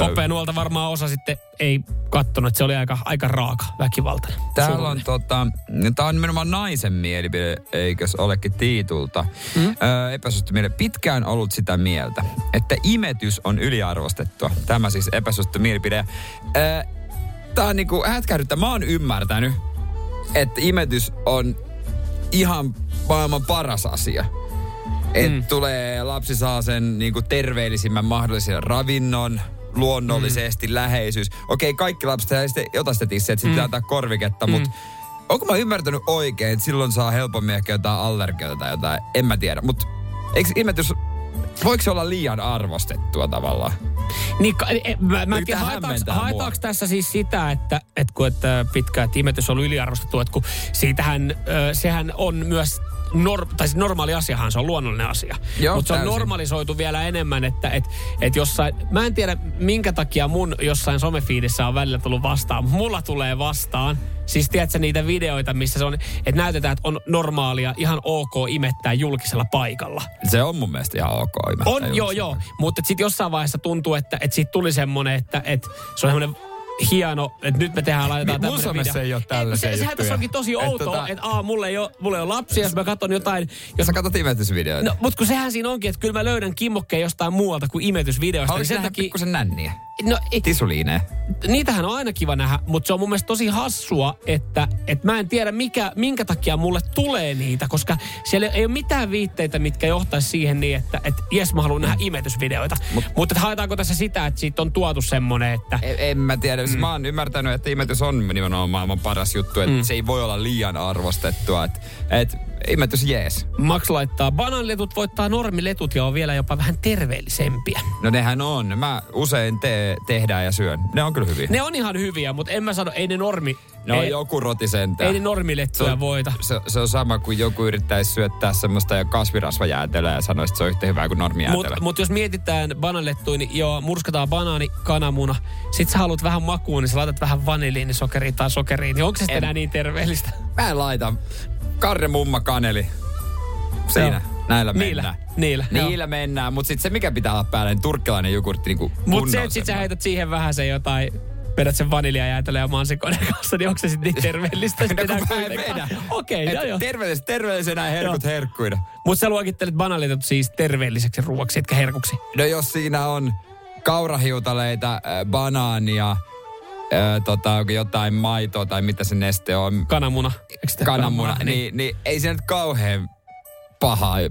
Hopeanuolta varmaan osa sitten ei kattonut, että se oli aika raaka, väkivaltainen. Täällä on tää on nimenomaan naisen mielipide, eikös olekin Tiitulta. Epäsuosittu mielipide. Pitkään ollut sitä mieltä, että imetys on yliarvostettua. Tämä siis epäsuosittu mielipide. Tää on niinku hätkähdyttä. Mä oon ymmärtänyt, että imetys on ihan maailman paras asia. Että lapsi saa sen niinku terveellisimmän mahdollisen ravinnon. Luonnollisesti, läheisyys. Okei, kaikki lapset ei sitten ota sitä tissiä, että pitää antaa korviketta, mutta onko mä ymmärtänyt oikein, että silloin saa helpommin ehkä jotain allergioita tai jotain, en mä tiedä. Mutta eikö imetys, voiko se olla liian arvostettua tavallaan? Niin, mä en tiedä, haetaanko tässä siis sitä, että pitkä imetys on yliarvostettu, että kun siitähän, sehän on myös, siis normaali asiahan, se on luonnollinen asia. Mutta se on normalisoitu vielä enemmän, että jossain, mä en tiedä minkä takia mun jossain somefiidissä on välillä tullut vastaan, mulla tulee vastaan. Siis tiedätkö niitä videoita, missä se on, että näytetään, että on normaalia, ihan ok imettää julkisella paikalla. Se on mun mielestä ihan ok imettää on, joo. Mutta sitten jossain vaiheessa tuntuu, että siitä tuli semmoinen, että se on semmoinen hieno, että nyt me tehdään, laitetaan tämmöinen video. Mun somessa ei ole tällaisia juttuja. Sehän tässä onkin tosi outoa, että mulla ei ole lapsia, jos mä katson jotain. Jos sä katsot imetysvideoita. No, mutta kun sehän siinä onkin, että kyllä mä löydän kimmokkeen jostain muualta kuin imetysvideoista. Haluaisin tehdä pikkusen nänniä. No, tisuliineen. Niitähän on aina kiva nähdä, mutta se on mun mielestä tosi hassua, että mä en tiedä minkä takia mulle tulee niitä, koska siellä ei ole mitään viitteitä, mitkä johtaisi siihen niin, että jes mä haluan nähdä imetysvideoita. Mutta haetaanko tässä sitä, että siitä on tuotu semmoinen, että... En mä tiedä. Mä oon ymmärtänyt, että imetys on nimenomaan maailman paras juttu, että se ei voi olla liian arvostettua, että... Imetys jees. Max laittaa, banaaniletut voittaa normiletut ja on vielä jopa vähän terveellisempiä. No nehän on. Mä usein tehdään ja syön. Ne on kyllä hyviä. Ne on ihan hyviä, mutta en mä sano, ei ne normi... No ei, joku roti sentään. Ei ne normilettuja voita. Se on sama kuin joku yrittäisi syöttää semmoista ja kasvirasvajäätelöä ja sanoisi, että se on yhtä hyvää kuin normijäätelö. Mutta jos mietitään banaanilettuja, niin joo, murskataan banaani, kanamuna. Sit sä haluat vähän makuun, niin sä laitat vähän vaniliinisokeriin tai sokeriin. Niin onko se enää niin terveellistä? Mä en laita. Karre, mumma, kaneli. Siinä. Joo. Näillä mennään. Niillä mennään. Mutta sitten se, mikä pitää olla päälle, niin turkkilainen jogurtti niin kuin kunnolla. Mutta se, että sit sä heität siihen vähän sen jotain, vedät sen vaniljajäätelön ja mansikoiden kanssa, niin onko se sitten niin terveellistä? Okei. Terveellisenä herkkuina. Mutta sä luokittelet banaalit siis terveelliseksi ruoaksi, etkä herkuksi. No jos siinä on kaurahiutaleita, banaania... jotain maitoa tai mitä se neste on. Kananmuna. Niin ei se nyt kauhean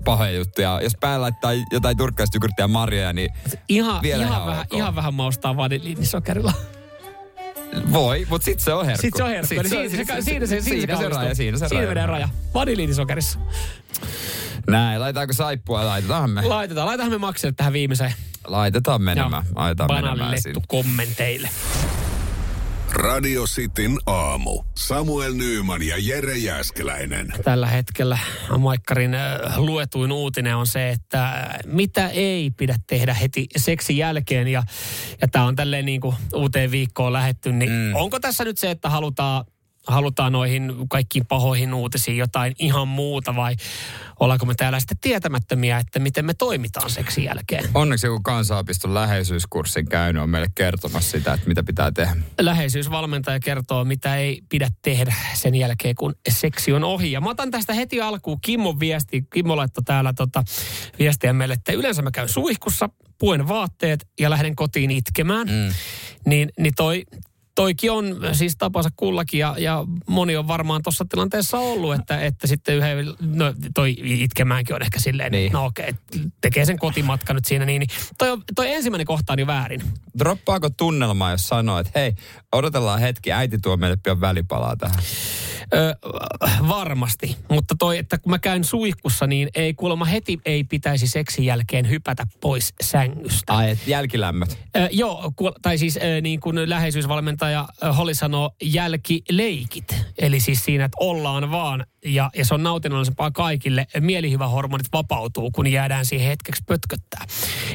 pahoja juttuja. Jos päällä laittaa jotain turkkaista jogurttia ja marjoja, niin ihan vähän maustaa vaniliinisokerilla. Voi, mutta sit se on herkku. Siinä menee raja. Vaniliinisokerissa. Näin, laitetaanko saippua? Laitetaan me Makselle tähän viimeiseen. Laitetaan menemään. Banaanilettu kommenteille. Radio Cityn aamu. Samuel Nyman ja Jere Jääskeläinen. Tällä hetkellä Maikkarin luetuin uutinen on se, että mitä ei pidä tehdä heti seksin jälkeen. Ja tämä on tälleen niin kuin uuteen viikkoon lähetty. Niin onko tässä nyt se, että halutaan noihin kaikkiin pahoihin uutisiin jotain ihan muuta vai ollaanko me täällä sitten tietämättömiä, että miten me toimitaan seksin jälkeen? Onneksi joku kansanopiston läheisyyskurssin käynyt on meille kertomassa sitä, että mitä pitää tehdä. Läheisyysvalmentaja kertoo, mitä ei pidä tehdä sen jälkeen, kun seksi on ohi. Ja mä otan tästä heti alkuun Kimmon viesti. Kimmo laittoi täällä viestiä meille, että yleensä mä käyn suihkussa, puen vaatteet ja lähden kotiin itkemään. Niin toikin on siis tapansa kullakin ja moni on varmaan tuossa tilanteessa ollut, että sitten yhden, no toi itkemäänkin on ehkä silleen, niin. No okei, tekee sen kotimatka nyt siinä niin. Toi ensimmäinen kohta on jo väärin. Droppaako tunnelmaa, jos sanoo, että hei, odotellaan hetki, äiti tuo meille pian välipalaa tähän? Varmasti, mutta toi, että kun mä käyn suihkussa, niin ei kuulemma heti ei pitäisi seksin jälkeen hypätä pois sängystä. Ai, et jälkilämmöt. Niin kuin läheisyysvalmentaja Holly sanoo, jälkileikit. Eli siis siinä, että ollaan vaan, ja se on nautinnollisempaa kaikille. Mielihyvähormonit vapautuu, kun jäädään siihen hetkeksi pötköttää.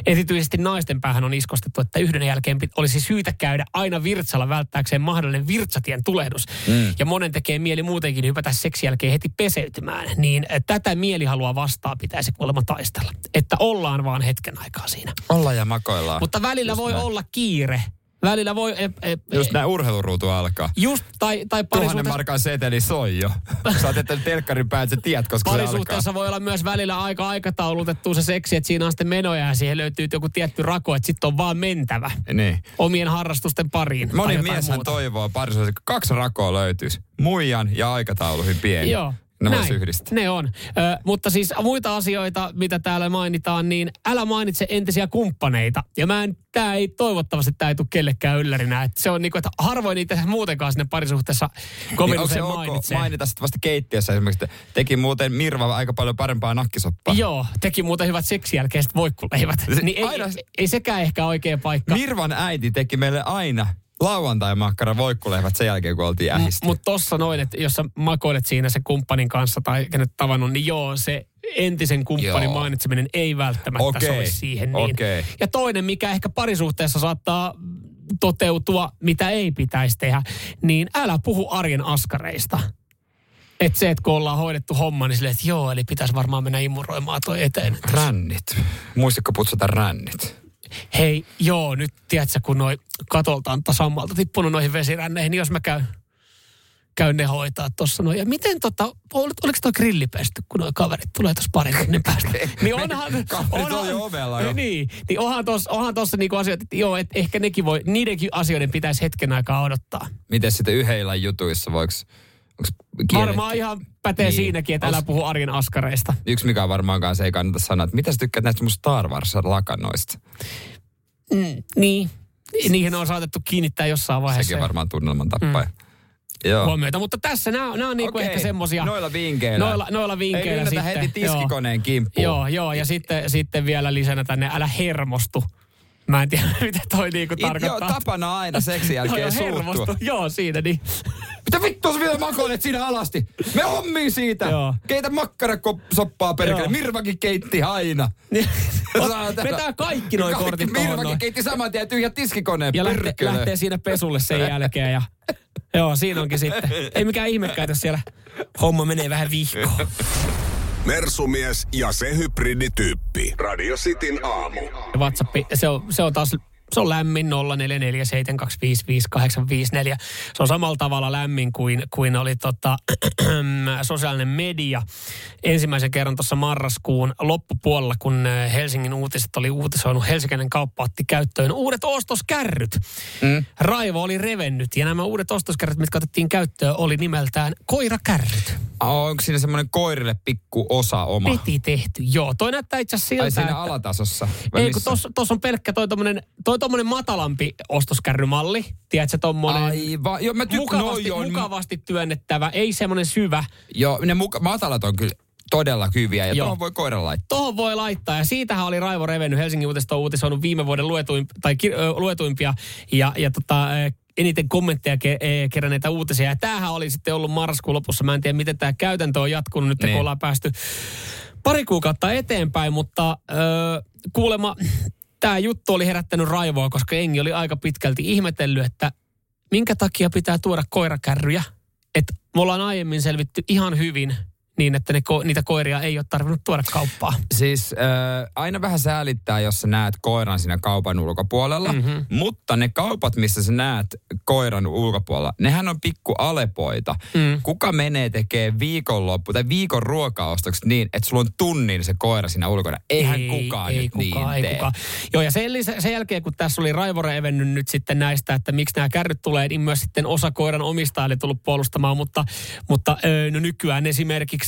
Erityisesti naisten päähän on iskostettu, että yhden jälkeen olisi syytä käydä aina virtsalla välttääkseen mahdollinen virtsatien tulehdus. Ja monen tekee mieli muutenkin hypätä seksin jälkeen heti peseytymään, niin tätä mielihalua vastaan pitäisi kuulemma taistella. Että ollaan vaan hetken aikaa siinä. Ollaan ja makoillaan. Mutta välillä just voi näin. Olla kiire. Välillä voi... Just näin urheiluruutu alkaa. Just, tai parisuhteessa... 1 000 markan seteli soi jo. Sä oot ettänyt telkkarin päin, että sä tiedät, koska se alkaa. Parisuhteessa voi olla myös välillä aika aikataulutettua se seksi, että siinä on sitten menoja ja siihen löytyy joku tietty rako, että sitten on vaan mentävä. Niin. Omien harrastusten pariin. Moni mieshän toivoo parisuhteessa, 2 rakoa löytyisi. Muijan ja aikatauluihin pieni. Joo. Ne voisi yhdistää. Ne on. Mutta siis muita asioita, mitä täällä mainitaan, niin älä mainitse entisiä kumppaneita. Ja tää ei toivottavasti, tää ei tule kellekään yllärinä. Et se on niinku, että harvoin niitä muutenkaan sinne parisuhteessa kovin usein mainitsee. Mainita sitten vasta keittiössä esimerkiksi, että teki muuten Mirva aika paljon parempaa nakkisoppaa. Joo, teki muuten hyvät seksijälkeiset voikkuleivät. Niin ei sekään ehkä oikea paikka. Mirvan äiti teki meille aina lauantai-makkara voikkuleivät sen jälkeen, kun oltiin ähistä. Mutta tossa noin, että jos sä makoilet siinä se kumppanin kanssa tai kenet tavannut, niin joo, se entisen kumppanin mainitseminen ei välttämättä sovi siihen. Niin. Okay. Ja toinen, mikä ehkä parisuhteessa saattaa toteutua, mitä ei pitäisi tehdä, niin älä puhu arjen askareista. Että se, että kun ollaan hoidettu homma, niin silleen, että joo, eli pitäisi varmaan mennä imuroimaan toi eteen. Rännit. Muistatko putsata rännit? Hei, joo, nyt tiedätkö, kun noi katolta on tasammalta tippunut noihin vesiränneihin, niin jos mä käyn ne hoitaa tuossa noin. Ja miten oliko toi grilli pesty, kun noi kaverit tulee tuossa parin tunnin päästä? Niin kaverit on jo ovella jo. Niin onhan tuossa niinku asioita, että joo, että ehkä niidenkin asioiden pitäisi hetken aikaa odottaa. Miten sitten yhden jutuissa, varmaan ihan pätee niin siinäkin, että älä puhu arjen askareista. Yksi mikä on varmaan kanssa ei kannata sanoa, että mitä sä tykkäät näistä mun Star Wars-lakanoista? Niin, niihin on saatettu kiinnittää jossain vaiheessa. Sekin varmaan tunnelman tappaja. Joo. Huomioita, mutta tässä nämä on niinku ehkä semmosia. Noilla vinkeillä. Noilla vinkeillä sitten. Ei heti tiskikoneen kimppuun. Joo, ja sitten vielä lisänä tänne, älä hermostu. Mä en tiedä, mitä toi niinku tarkoittaa. Joo, tapana aina seksin jälkeen suuttua. Joo, siinä niin. Mitä vittua sä vielä makoilet siinä alasti? Me hommiin siitä. Joo. Keitä makkarasoppaa perkele. Mirvakin keitti aina. Vetää kaikki noi kortit tohon. Mirvakin keitti saman tien tyhjä tiskikoneen. Ja lähtee siinä pesulle sen jälkeen. Ja joo, siinä onkin sitten. Ei mikään ihmekään, jos siellä homma menee vähän vihkoon. Mersumies ja se hybridityyppi. Radio Cityn aamu. WhatsApp, se on taas... Se on lämmin 0447255854. Se on samalla tavalla lämmin kuin oli sosiaalinen media ensimmäisen kerran tuossa marraskuun loppupuolella, kun Helsingin Uutiset oli uutisoinut. Helsingin kauppa otti käyttöön uudet ostoskärryt. Raivo oli revennyt ja nämä uudet ostoskärryt, mitkä otettiin käyttöön, oli nimeltään koirakärryt. Onko siinä semmoinen koirille pikku osa oma? Peti tehty, joo. Toi näyttää itse asiassa siltä, ai siinä alatasossa? Ei, kun tossa on pelkkä toi tommonen matalampi ostoskärrymalli. Tiedätkö, tommonen aivan. Jo, mukavasti työnnettävä, ei semmonen syvä. Joo, ne matalat on kyllä todella hyviä ja tuohon voi koira laittaa. Tuohon voi laittaa ja siitähän oli Raivo revennyt. Helsingin Uutiset on uutisoinut viime vuoden luetuimpia ja eniten kommentteja keränneitä uutisia. Ja tämähän oli sitten ollut marraskuun lopussa. Mä en tiedä, miten tämä käytäntö on jatkunut nyt, kun ollaan päästy pari kuukautta eteenpäin, mutta kuulemma tämä juttu oli herättänyt raivoa, koska Engi oli aika pitkälti ihmetellyt, että minkä takia pitää tuoda koirakärryjä. Että me ollaan aiemmin selvitty ihan hyvin niin, että niitä koiria ei ole tarvinnut tuoda kauppaan. Siis aina vähän säälittää, jos sä näet koiran siinä kaupan ulkopuolella, mutta ne kaupat, missä sä näet koiran ulkopuolella, nehän on pikku alepoita. Kuka menee tekemään viikonloppu tai viikon ruokaostokset niin, että sulla on tunnin se koira siinä ulkona? Eihän kukaan tee. Joo, ja sen jälkeen, kun tässä oli Raivo revennyt nyt sitten näistä, että miksi nämä kärryt tulee, niin myös sitten osa koiran omistajille tullut puolustamaan, mutta nykyään esimerkiksi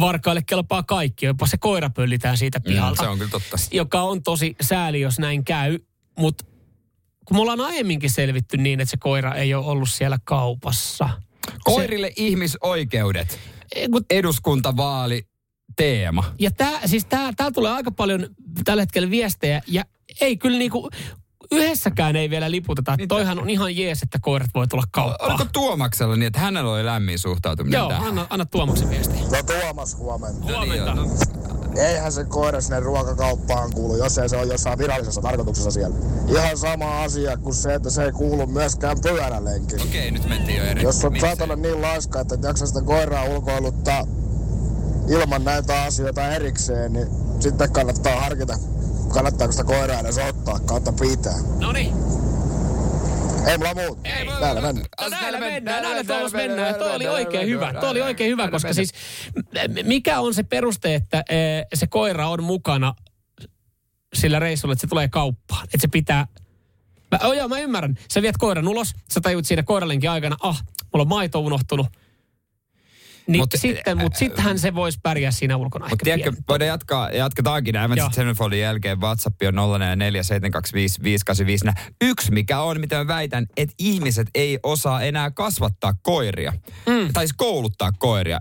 varkaille kelpaa kaikki, jopa se koira pöllitään siitä pihalta. Se on kyllä totta. Joka on tosi sääli, jos näin käy, mutta kun me ollaan aiemminkin selvitty niin, että se koira ei ole ollut siellä kaupassa. Koirille ihmisoikeudet, eduskuntavaali, teema. Ja täällä tulee aika paljon tällä hetkellä viestejä ja ei kyllä niinku... Yhdessäkään ei vielä liputeta. Niin, toihan on ihan jees, että koirat voi tulla kauppaan. Oliko Tuomaksella niin, että hänellä oli lämmin suhtautuminen? Joo, anna Tuomaksen viestiä. No Tuomas, huomenta. No niin, eihän se koira sinne ruokakauppaan kuulu, jos ei se ole jossain virallisessa tarkoituksessa siellä. Ihan sama asia kuin se, että se ei kuulu myöskään pyörälenkiin. Okei, nyt mentiin jo eri. Jos on saatana niin laiska, että jaksaa sitä koiraa ulkoiluttaa ilman näitä asioita erikseen, niin sitten kannattaa harkita. Kannattaako sitä koiraa edes ottaa kautta pitää? Noniin. Ei mulla muuta. Näillä mennään. Toi oli oikein hyvä, koska siis mikä on se peruste, että se koira on mukana sillä reissulla, että se tulee kauppaan? Että se pitää... Mä ymmärrän. Sä viet koiran ulos, sä tajut siinä koiralenkin aikana, mulla on maito unohtunut. Niin sittenhän se voisi pärjää siinä ulkona. Mutta tiedätkö, voidaan jatketaankin nämä. Sevenfoldin jälkeen WhatsApp on 047255859. Yksi mikä on, mitä mä väitän, että ihmiset ei osaa enää kasvattaa koiria. Tai kouluttaa koiria.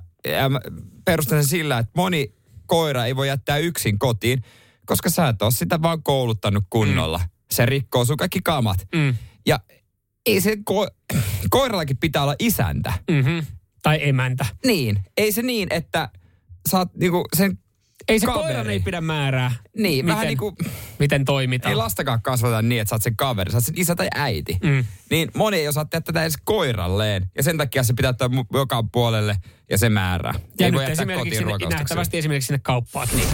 Perustan sen sillä, että moni koira ei voi jättää yksin kotiin, koska sä et ole sitä vaan kouluttanut kunnolla. Se rikkoo sun kaikki kamat. Ja ei se koirallakin pitää olla isäntä. Mm-hmm. Tai emäntä. Niin. Ei se niin, että saat niinku sen ei se kaveri. Koiran ei pidä määrää. Niin, vähän niinku miten toimitaan. Ei lastakaan kasvata niin, että sä oot sen kaveri. Sä oot sen isä tai äiti. Niin moni ei osaa tehdä tätä edes koiralleen. Ja sen takia se pitää ottaa joka puolelle ja se määrää. Ja ei nyt esimerkiksi nähtävästi esimerkiksi sinne kauppaan. Niin.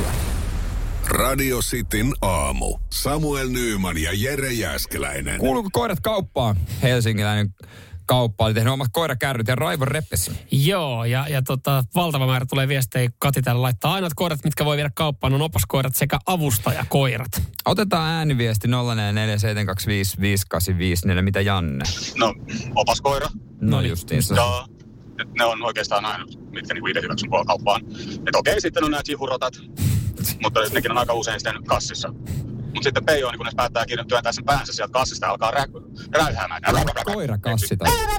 Radio Cityn aamu. Samuel Nyman ja Jere Jääskeläinen. Kuuluuko koirat kauppaan? Helsingiläinen kauppa oli tehnyt omat koirakärryt ja Raivon reppesi. Joo, ja valtava määrä tulee viestejä, kun Kati täällä laittaa. Ainoat koirat, mitkä voi viedä kauppaan, on opaskoirat sekä avustajakoirat. Otetaan ääniviesti 047255859, mitä Janne? No, opaskoira. No justiinsa. Joo, ne on oikeastaan aina, mitkä niinku itse hyväksyn kauppaan. Että okei, sitten on nämä chihurotat, mutta nekin on aika usein sitten kassissa. Mutta sitten Peijo, niin kun ne päättää työntää sen päänsä sieltä kassista, alkaa räyhäämään. Koirakassi tai... niin,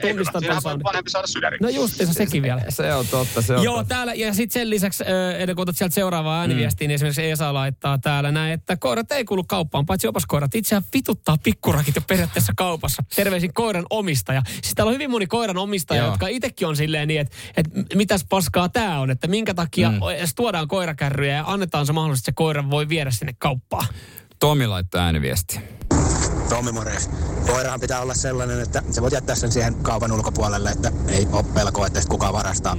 tunnistan tuon soundin. Vanhempi saada sydäri. No justiinsa sekin vielä. Se on totta, se on. Joo, totta. Täällä, ja sitten sen lisäksi, ennen kuin otat sieltä seuraavaa ääniviestiin, niin esimerkiksi Esa laittaa täällä näin, että koirat ei kuulu kauppaan, paitsi opaskoirat. Itsehän vituttaa pikkurakit jo periaatteessa kaupassa. Terveisin koiran omistaja. Siis täällä on hyvin moni koiran omistaja, jotka itsekin on silleen niin, että mitäs paskaa tää on, että minkä takia tuodaan koirakärryjä ja annetaan se mahdollisuus, että se koira voi viedä sinne kauppaan. Tomi laittaa ääniviestiä. Tomi, morjens. Koirahan pitää olla sellainen, että se voit jättää sen siihen kaupan ulkopuolelle, että ei ole pelkoa, että kukaan varastaa.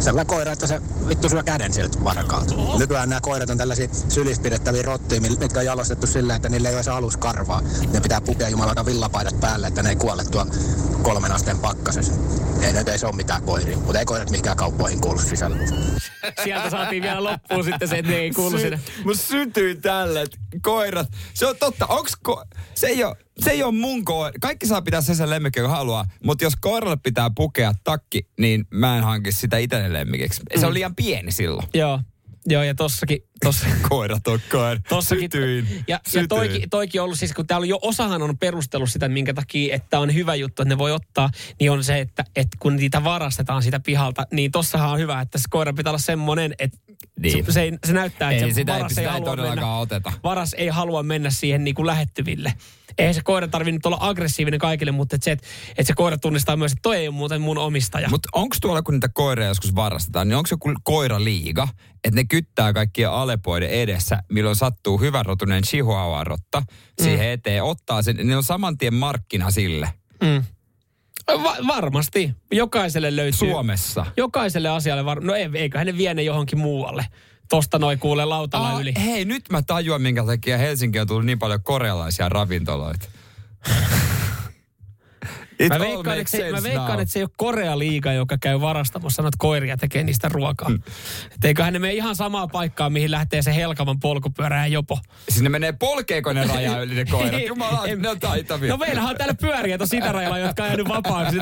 Sellainen koira, että se vittu syö käden sieltä varkaalta. Nykyään nämä koirat on tällaisia sylissä pidettäviä rottia, mitkä on jalostettu sillä, että niillä ei ole edes aluskarvaa. Ne pitää pukea jumalauta villapaidat päälle, että ne ei kuole tuon 3 asteen pakkasessa. Ei nyt ei se ole mitään koiria, mutta ei koirat mihinkään kauppoihin kuulu sisällä. Sieltä saatiin vielä loppuun sitten se, että ne ei kuulu sinne. Mut sytyin tällä, että koirat. Se on totta, se ei ole mun koira. Kaikki saa pitää sen lemmikkiä, kun haluaa. Mutta jos koiralle pitää pukea takki, niin mä en hanki sitä itselle lemmikiksi. Se on liian pieni silloin. Joo, ja tossakin. Koirat on koira. Sytyin. Ja toikin on ollut siis, kun täällä jo osahan on perustellut sitä, minkä takia, että on hyvä juttu, että ne voi ottaa, niin on se, että kun niitä varastetaan sitä pihalta, niin tossahan on hyvä, että se koira pitää olla semmoinen, että niin. se näyttää, että varas ei halua mennä siihen niin kuin lähettyville. Eihän se koira tarvinnut olla aggressiivinen kaikille, mutta että se koira tunnistaa myös, että toi ei ole muuten mun omistaja. Mutta onko tuolla, kun niitä koireja joskus varastetaan, niin onko joku koiraliiga, että ne kyttää kaikkia alepoiden edessä, milloin sattuu hyvänrotunen chihuahua-rotta siihen eteen, ottaa sen, ne on saman tien markkina sille. Varmasti. Jokaiselle löytyy. Suomessa. Jokaiselle asialle eiköhän ne vie ne johonkin muualle. Tosta noin kuulee lautalla yli. Hei, nyt mä tajuan, minkä takia Helsinkiin on tullut niin paljon korealaisia ravintoloita. Mä veikkaan, että se ei ole Korea-liiga, joka käy varastamassa noita koiria tekee niistä ruokaa. Että eiköhän ne mene ihan samaa paikkaa, mihin lähtee se Helkavan polkupyörä ja jopo. Sinne menee polkeeko ne rajaa yli ne koirat? Jumala, ne on taitavia. No meillähän on täällä pyöriä tossa itärajalla, jotka on jäänyt vapaaksi.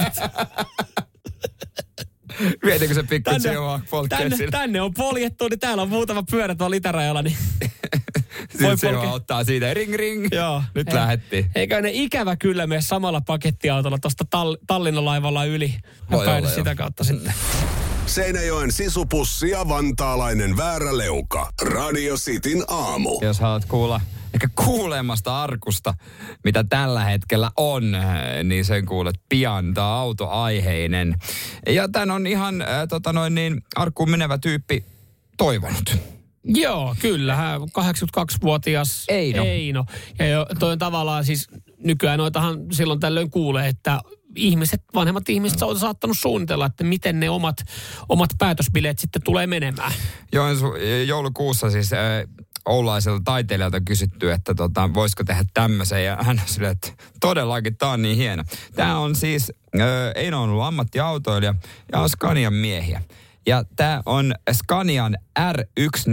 Mietinkö se pikku Chihuahua polkee sinne? Tänne on poljettu, niin täällä on muutama pyörä tuolla itärajalla, niin... Sitten Chihuahua ottaa siitä ring ring. Joo. Nyt lähettiin. Eikä ne ikävä kyllä mene samalla pakettiautolla tuosta Tallinnan laivalla yli. Voi olla sitä kautta sitten. Seinäjoen sisupussi ja vantaalainen vääräleuka. Radio Cityn aamu. Jos haluat kuulla... Ehkä kuulemasta arkusta, mitä tällä hetkellä on, niin sen kuulet pian. Tämä autoaiheinen. Ja tämän on ihan arkkuun menevä tyyppi toivonut. Joo, kyllähän. 82-vuotias Eino. Ja toi on tavallaan siis, nykyään noitahan silloin tällöin kuulee, että vanhemmat ihmiset ovat saattanut suunnitella, että miten ne omat päätösbileet sitten tulee menemään. Joo, joulukuussa siis... Oulaiselta taiteilijalta on kysytty, että voisiko tehdä tämmöisen, ja hän sanoi, että todellakin tämä on niin hieno. Tämä on siis, Eino on ollut ammattiautoilija ja on Scanian miehiä. Ja tämä on Scanian R143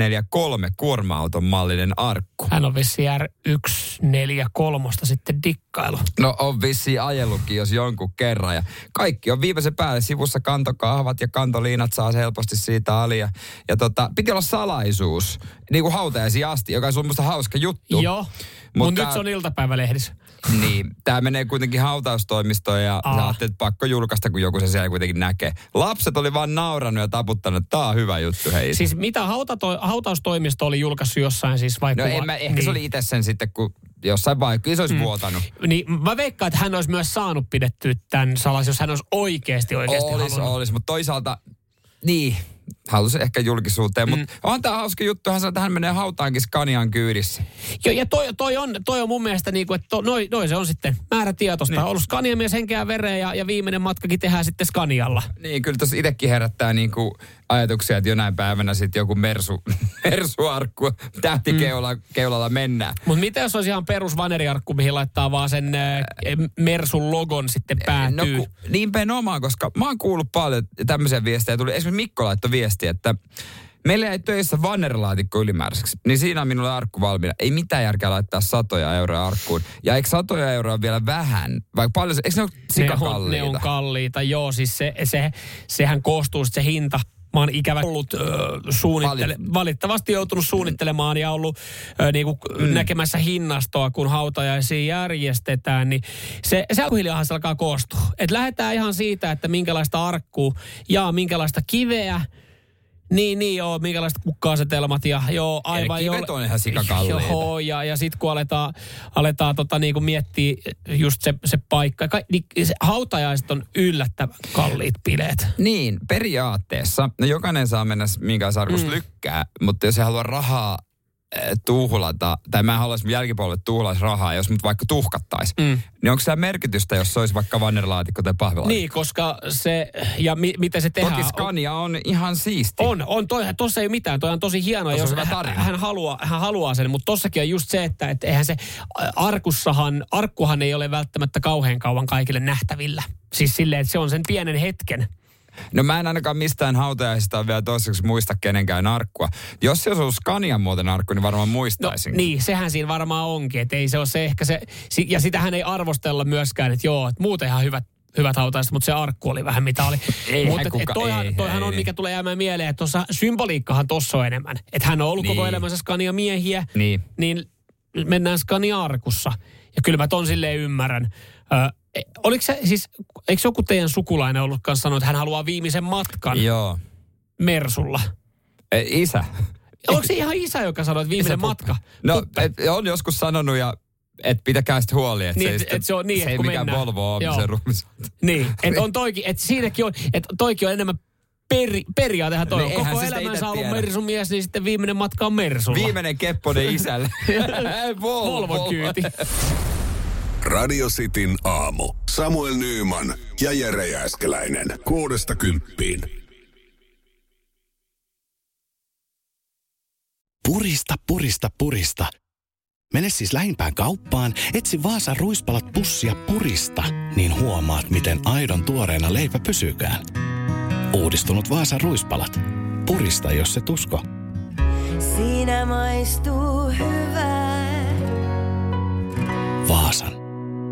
kuorma-auton mallinen arkku. Hän on vissiin R143 sitten dikkailu. No on vissiin ajellutkin jos jonkun kerran. Ja kaikki on viimeisen päälle sivussa kantokahvat ja kantoliinat saa helposti siitä alia. Ja piti olla salaisuus, niin kuin hautajaisiin asti, joka on semmoista hauska juttu. Joo, mutta nyt se on iltapäivälehdissä. Niin, tämä menee kuitenkin hautaustoimistoon ja sä ajattelet, pakko julkaista, kun joku se siellä kuitenkin näkee. Lapset oli vaan nauranut ja taputtanut, että tää on hyvä juttu heille. Siis mitä hautaustoimisto oli julkaissut jossain siis vaikka... No en mä, ehkä niin. Se oli itse sen sitten, kun jossain vaikka, niin se olisi vuotanut. Niin mä veikkaan, että hän olisi myös saanut pidettyä tämän salas, jos hän olisi oikeasti halunnut. Olisi, mutta toisaalta, niin... Halusin ehkä julkisuuteen, mutta on tämä hauska juttu, hän menee hautaankin Scanian kyydissä. Joo, ja toi on mun mielestä niin kuin, että noi se on sitten määrätietoista. Niin. On ollut Scania-mies henkeä vereen ja viimeinen matkakin tehdään sitten Scanialla. Niin, kyllä tuossa itsekin herättää niin kuin ajatuksia, että jonain päivänä sitten joku mersuarkku tähtikeulalla mennään. Mutta mitä jos olisi ihan perus vaneriarkku, mihin laittaa vaan sen Mersun logon sitten päätyy? No, niinpä omaan, koska mä oon kuullut paljon tämmöisiä viestejä tuli. Esimerkiksi Mikko laittoi viesti, että meillä ei töissä vannerlaatikko ylimääräiseksi, niin siinä on minulle arkku valmiina. Ei mitään järkeä laittaa 100 euroa arkkuun. Ja eikö 100 euroa vielä vähän? Vai paljon se, eikö ne ole sikakalliita? Ne on kalliita, joo. Siis sehän koostuu se hinta. Mä oon ikävä ollut valittavasti joutunut suunnittelemaan ja ollut näkemässä hinnastoa, kun hautajaisia järjestetään, niin se hiljaahan se alkaa koostua. Että lähdetään ihan siitä, että minkälaista arkkua ja minkälaista kiveä, Niin, minkälaiset kukka-asetelmat ja joo, aivan joo. Kivet on ihan sikakalliita. Joo, ja sit kun aletaan niinku miettiä just se paikka. Hautajaiset on yllättävän kalliit bileet. Niin, periaatteessa. No jokainen saa mennä minkään sarkus lykkää, mutta jos ei halua rahaa tuhlata, tai mä haluaisin jälkipolvet tuhlaisi rahaa, jos mut vaikka tuhkattaisi. Niin onko se merkitystä, jos se olisi vaikka vannerlaatikko tai pahvilaatikko? Niin, koska se, ja miten se tehdään. Toki Scania on ihan siisti. On, tossa ei ole mitään, toi on tosi hienoa, jos hän haluaa sen, mutta tossakin on just se, että eihän se arkkuhan ei ole välttämättä kauhean kauan kaikille nähtävillä. Siis silleen, että se on sen pienen hetken. No mä en ainakaan mistään hautajaisista vielä toiseksi muista kenenkään arkkua. Jos se olisi ollut Scanian muuten arkku, niin varmaan muistaisin. No, niin, sehän siinä varmaan onkin. Että ei se ole se ehkä se... Ja sitähän ei arvostella myöskään, että joo, että muuten ihan hyvät hautajaiset, mutta se arkku oli vähän mitä oli. Toihan on, mikä tulee jäämään mieleen, että tuossa symboliikkahan tossa on enemmän. Että hän on ollut koko elämänsä Scania-miehiä, niin mennään Scania-arkussa. Ja kyllä mä ton silleen ymmärrän. Oliko se siis, eikö joku teidän sukulainen ollut kanssa sanonut, että hän haluaa viimeisen matkan? Joo. Mersulla? Isä. Onko se ihan isä, joka sanoi, että viimeinen matka? No, on joskus sanonut ja... Että pitäkää sitten huoli, että niin, se ei mikään mennään. Volvo ole sen ruumissa. Niin, että on toikin, että siinäkin on, että toikin on enemmän periaatehan toi niin on. Koko elämänsä ollut Mersun mies, niin sitten viimeinen matka on Mersulla. Viimeinen kepponen isälle. Volvo kyyti. Radio Cityn aamu. Samuel Nyman ja Jere Jääskeläinen. 6-10. Purista, purista, purista. Mene siis lähimpään kauppaan, etsi Vaasan ruispalat pussia purista, niin huomaat, miten aidon tuoreena leipä pysyykään. Uudistunut Vaasan ruispalat. Purista, jos se tusko. Siinä maistuu hyvää. Vaasan.